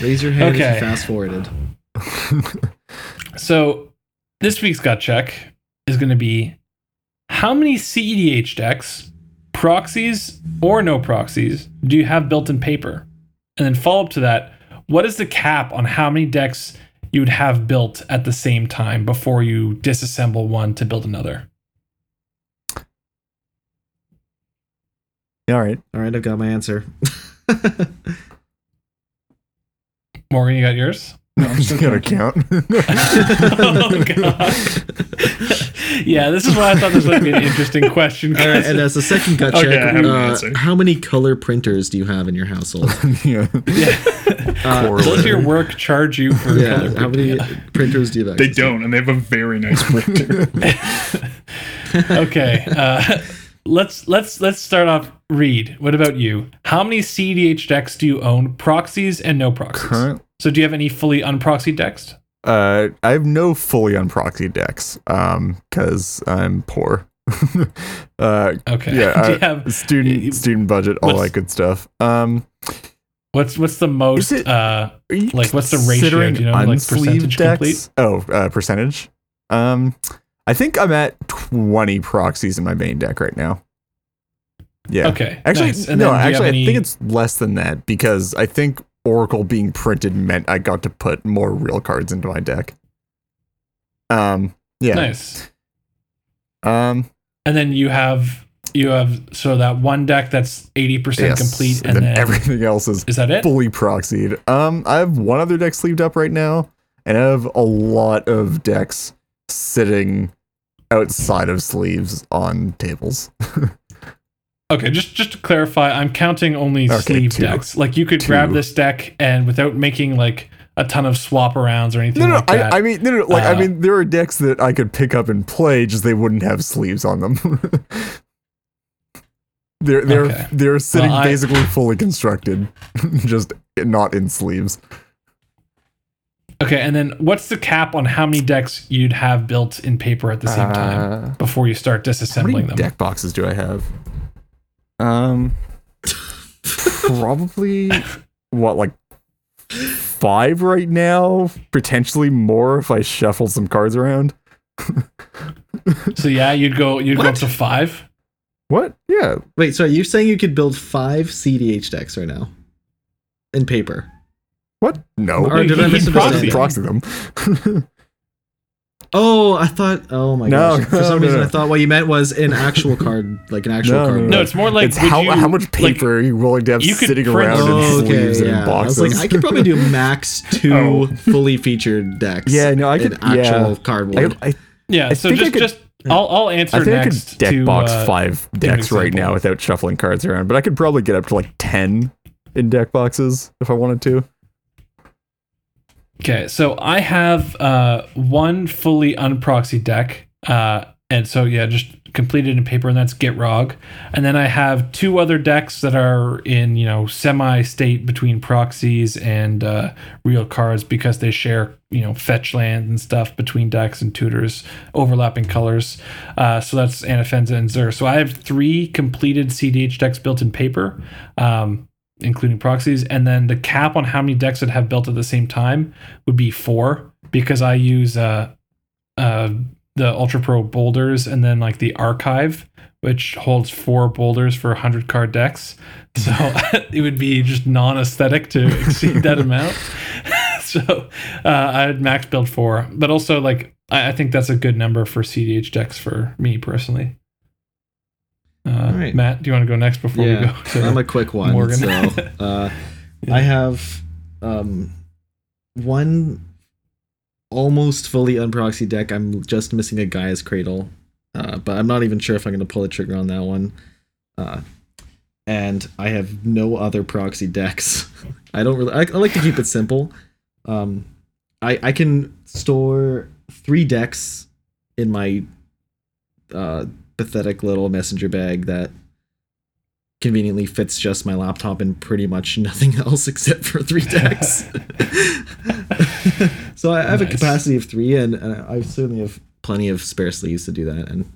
Raise your hand okay. if you fast forwarded. So this week's Gut Check is going to be how many C E D H decks, proxies or no proxies, do you have built in paper? And then follow up to that, what is the cap on how many decks you would have built at the same time before you disassemble one to build another? All right. All right, I've got my answer. Morgan, you got yours? No, I'm just going to count. Oh, God. Yeah, this is why I thought this would be an interesting question. All right, and as a second gut check, okay, uh, how many color printers do you have in your household? Yeah. Yeah. Uh, does your work charge you for yeah, color how many yeah. printers do you have? They don't, and they have a very nice printer. Okay, uh, let's, let's, let's start off. Reed, what about you? How many C D H decks do you own, proxies and no proxies? Currently. So do you have any fully unproxied decks? Uh, I have no fully unproxied decks um, because I'm poor. uh, okay. Yeah, do you have, student you, student budget, all that good stuff. Um, what's what's the most? It, uh, like what's the ratio? Do you know, like percentage decks? Complete? Oh, uh, percentage. Um, I think I'm at twenty proxies in my main deck right now. Yeah. Okay. Actually, nice. no. Actually, any... I think it's less than that because I think. Oracle being printed meant I got to put more real cards into my deck. Um, yeah. Nice. Um, and then you have you have so that one deck that's eighty percent yes, complete, and, and then, then everything else is, is that it? Fully proxied. Um, I have one other deck sleeved up right now, and I have a lot of decks sitting outside of sleeves on tables. Okay, just just to clarify, I'm counting only okay, sleeve two. decks. Like you could two. grab this deck and without making like a ton of swap arounds or anything. No, no, like I, that. I mean, no, no, like uh, I mean, there are decks that I could pick up and play, just they wouldn't have sleeves on them. they're they're okay. they're sitting well, I, basically fully constructed, just not in sleeves. Okay, and then what's the cap on how many decks you'd have built in paper at the same uh, time before you start disassembling how many them? Deck boxes do I have? Um, probably what, like five right now, potentially more if I shuffled some cards around. So yeah, you'd go, you'd what? go up to five. What? Yeah. Wait, so you're saying you could build five C D H decks right now in paper? What? No. Or did I misunderstand? Proxy them. Oh, I thought. Oh my no, gosh! No, For some no, reason, no. I thought what you meant was an actual card, like an actual no, card. No, no. no, it's more like it's how you, how much paper like, are you willing to have sitting around oh, in sleeves okay, yeah. and boxes? I was like, I could probably do max two oh. fully featured decks. Yeah, no, I could in actual yeah. cardboard. I, I, yeah, I so just I could, just I'll I'll answer I think next. I could deck to, box uh, five decks right now without shuffling cards around, but I could probably get up to like ten in deck boxes if I wanted to. Okay, so I have uh, one fully unproxied deck, uh, and so yeah, just completed in paper, and that's Gitrog. And then I have two other decks that are in, you know, semi-state between proxies and uh, real cards because they share, you know, fetch land and stuff between decks and tutors, overlapping colors. Uh, so that's Anafenza and Zur. So I have three completed C D H decks built in paper, Um including proxies, and then the cap on how many decks I'd have built at the same time would be four, because I use uh, uh, the Ultra Pro boulders and then like the archive, which holds four boulders for one hundred card decks. So it would be just non-aesthetic to exceed that amount. So uh, I'd max build four, but also like I, I think that's a good number for C D H decks for me personally. Uh, right. Matt, do you want to go next before yeah, we go? To I'm a quick one. Morgan. So, uh, yeah. I have um, one almost fully unproxied deck. I'm just missing a Gaia's Cradle, uh, but I'm not even sure if I'm going to pull the trigger on that one. Uh, and I have no other proxy decks. I don't really. I, I like to keep it simple. Um, I I can store three decks in my. Uh, pathetic little messenger bag that conveniently fits just my laptop and pretty much nothing else except for three decks. So I have nice. a capacity of three, and, and I certainly have plenty of spare sleeves to do that. And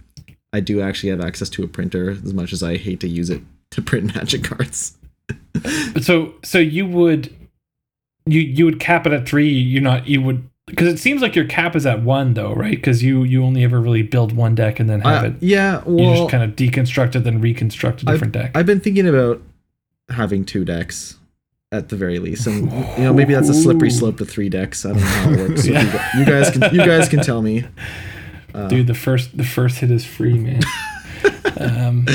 I do actually have access to a printer, as much as I hate to use it to print magic cards. so, so you would, you you would cap it at three. You're not. You would. Because it seems like your cap is at one, though, right? Because you, you only ever really build one deck and then have uh, it. Yeah, well, you just kind of deconstruct it, then reconstruct a different I've, deck. I've been thinking about having two decks at the very least, and you know maybe that's a slippery slope to three decks. I don't know how it works. Yeah. So you, you guys can you guys can tell me. Uh, Dude, the first the first hit is free, man. um,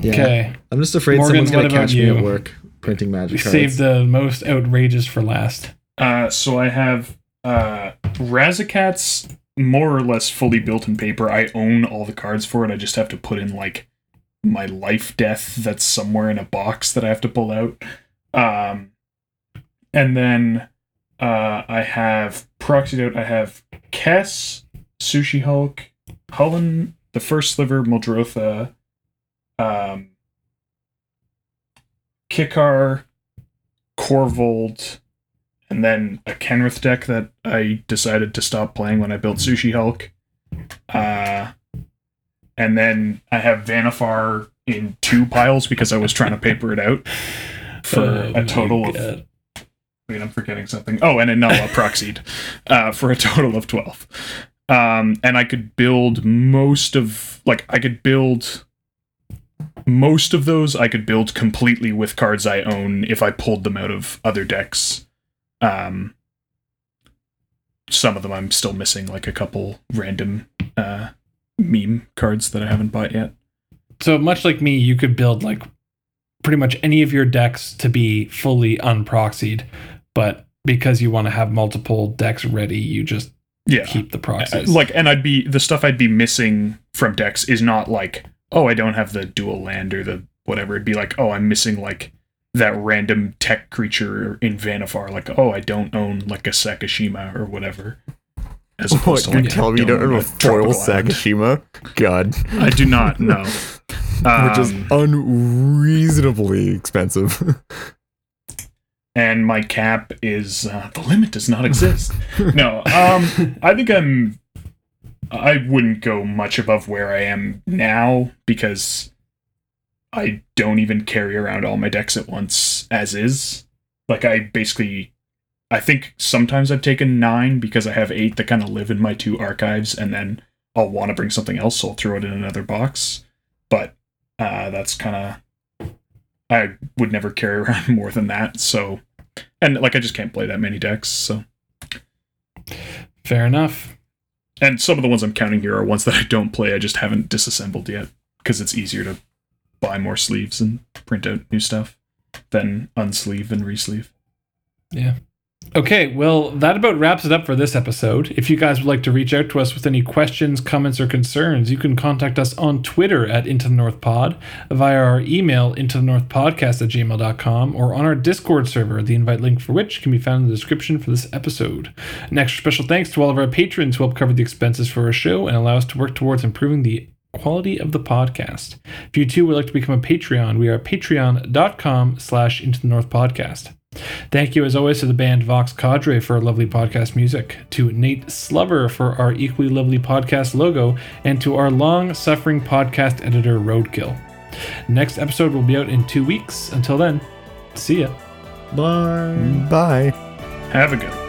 yeah. Okay, I'm just afraid Morgan, someone's gonna catch you? me at work printing magic cards. Save the most outrageous for last. Uh, so I have. Uh, Razaketh's more or less fully built in paper. I own all the cards for it. I just have to put in like my life death that's somewhere in a box that I have to pull out. Um, and then uh, I have proxied out. I have Kess, Sushi Hulk, Hullen, the First Sliver, Muldrotha, um, Kikar, Korvold. And then a Kenrith deck that I decided to stop playing when I built Sushi Hulk. Uh, and then I have Vanifar in two piles because I was trying to paper it out for oh a total of... God. Wait, I'm forgetting something. Oh, and a Null proxied uh, for a total of twelve. Um, and I could build most of... Like, I could build... most of those I could build completely with cards I own if I pulled them out of other decks. Um, some of them I'm still missing, like a couple random uh, meme cards that I haven't bought yet. So much like me, you could build like pretty much any of your decks to be fully unproxied, but because you want to have multiple decks ready, you just yeah. keep the proxies. Like, and I'd be the stuff I'd be missing from decks is not like, oh, I don't have the dual land or the whatever. It'd be like, oh, I'm missing like that random tech creature in Vanifar. Like, oh, I don't own like a Sakashima or whatever. As opposed oh, to like, you tell me you don't own a foil Sakashima? God, I do not know. um, Which is unreasonably expensive. And my cap is uh, the limit does not exist. No, um, I think I'm. I wouldn't go much above where I am now because I don't even carry around all my decks at once as is. Like I basically, I think sometimes I've taken nine because I have eight that kind of live in my two archives, and then I'll want to bring something else, so I'll throw it in another box. But uh, that's kind of, I would never carry around more than that. So, and like I just can't play that many decks. So, fair enough. And some of the ones I'm counting here are ones that I don't play. I just haven't disassembled yet because it's easier to buy more sleeves and print out new stuff than unsleeve and resleeve. Yeah. Okay, well, that about wraps it up for this episode. If you guys would like to reach out to us with any questions, comments, or concerns, you can contact us on Twitter at Into the North Pod, via our email, into the north podcast at gmail dot com, or on our Discord server, the invite link for which can be found in the description for this episode. An extra special thanks to all of our patrons who help cover the expenses for our show and allow us to work towards improving the quality of the podcast. If you too would like to become a Patreon, we are at patreon.com slash Into the North Podcast. Thank you as always to the band Vox Cadre for our lovely podcast music, to Nate Slover for our equally lovely podcast logo, and to our long-suffering podcast editor Roadkill. Next episode will be out in two weeks. Until then, see ya. Bye. Bye. Have a good one.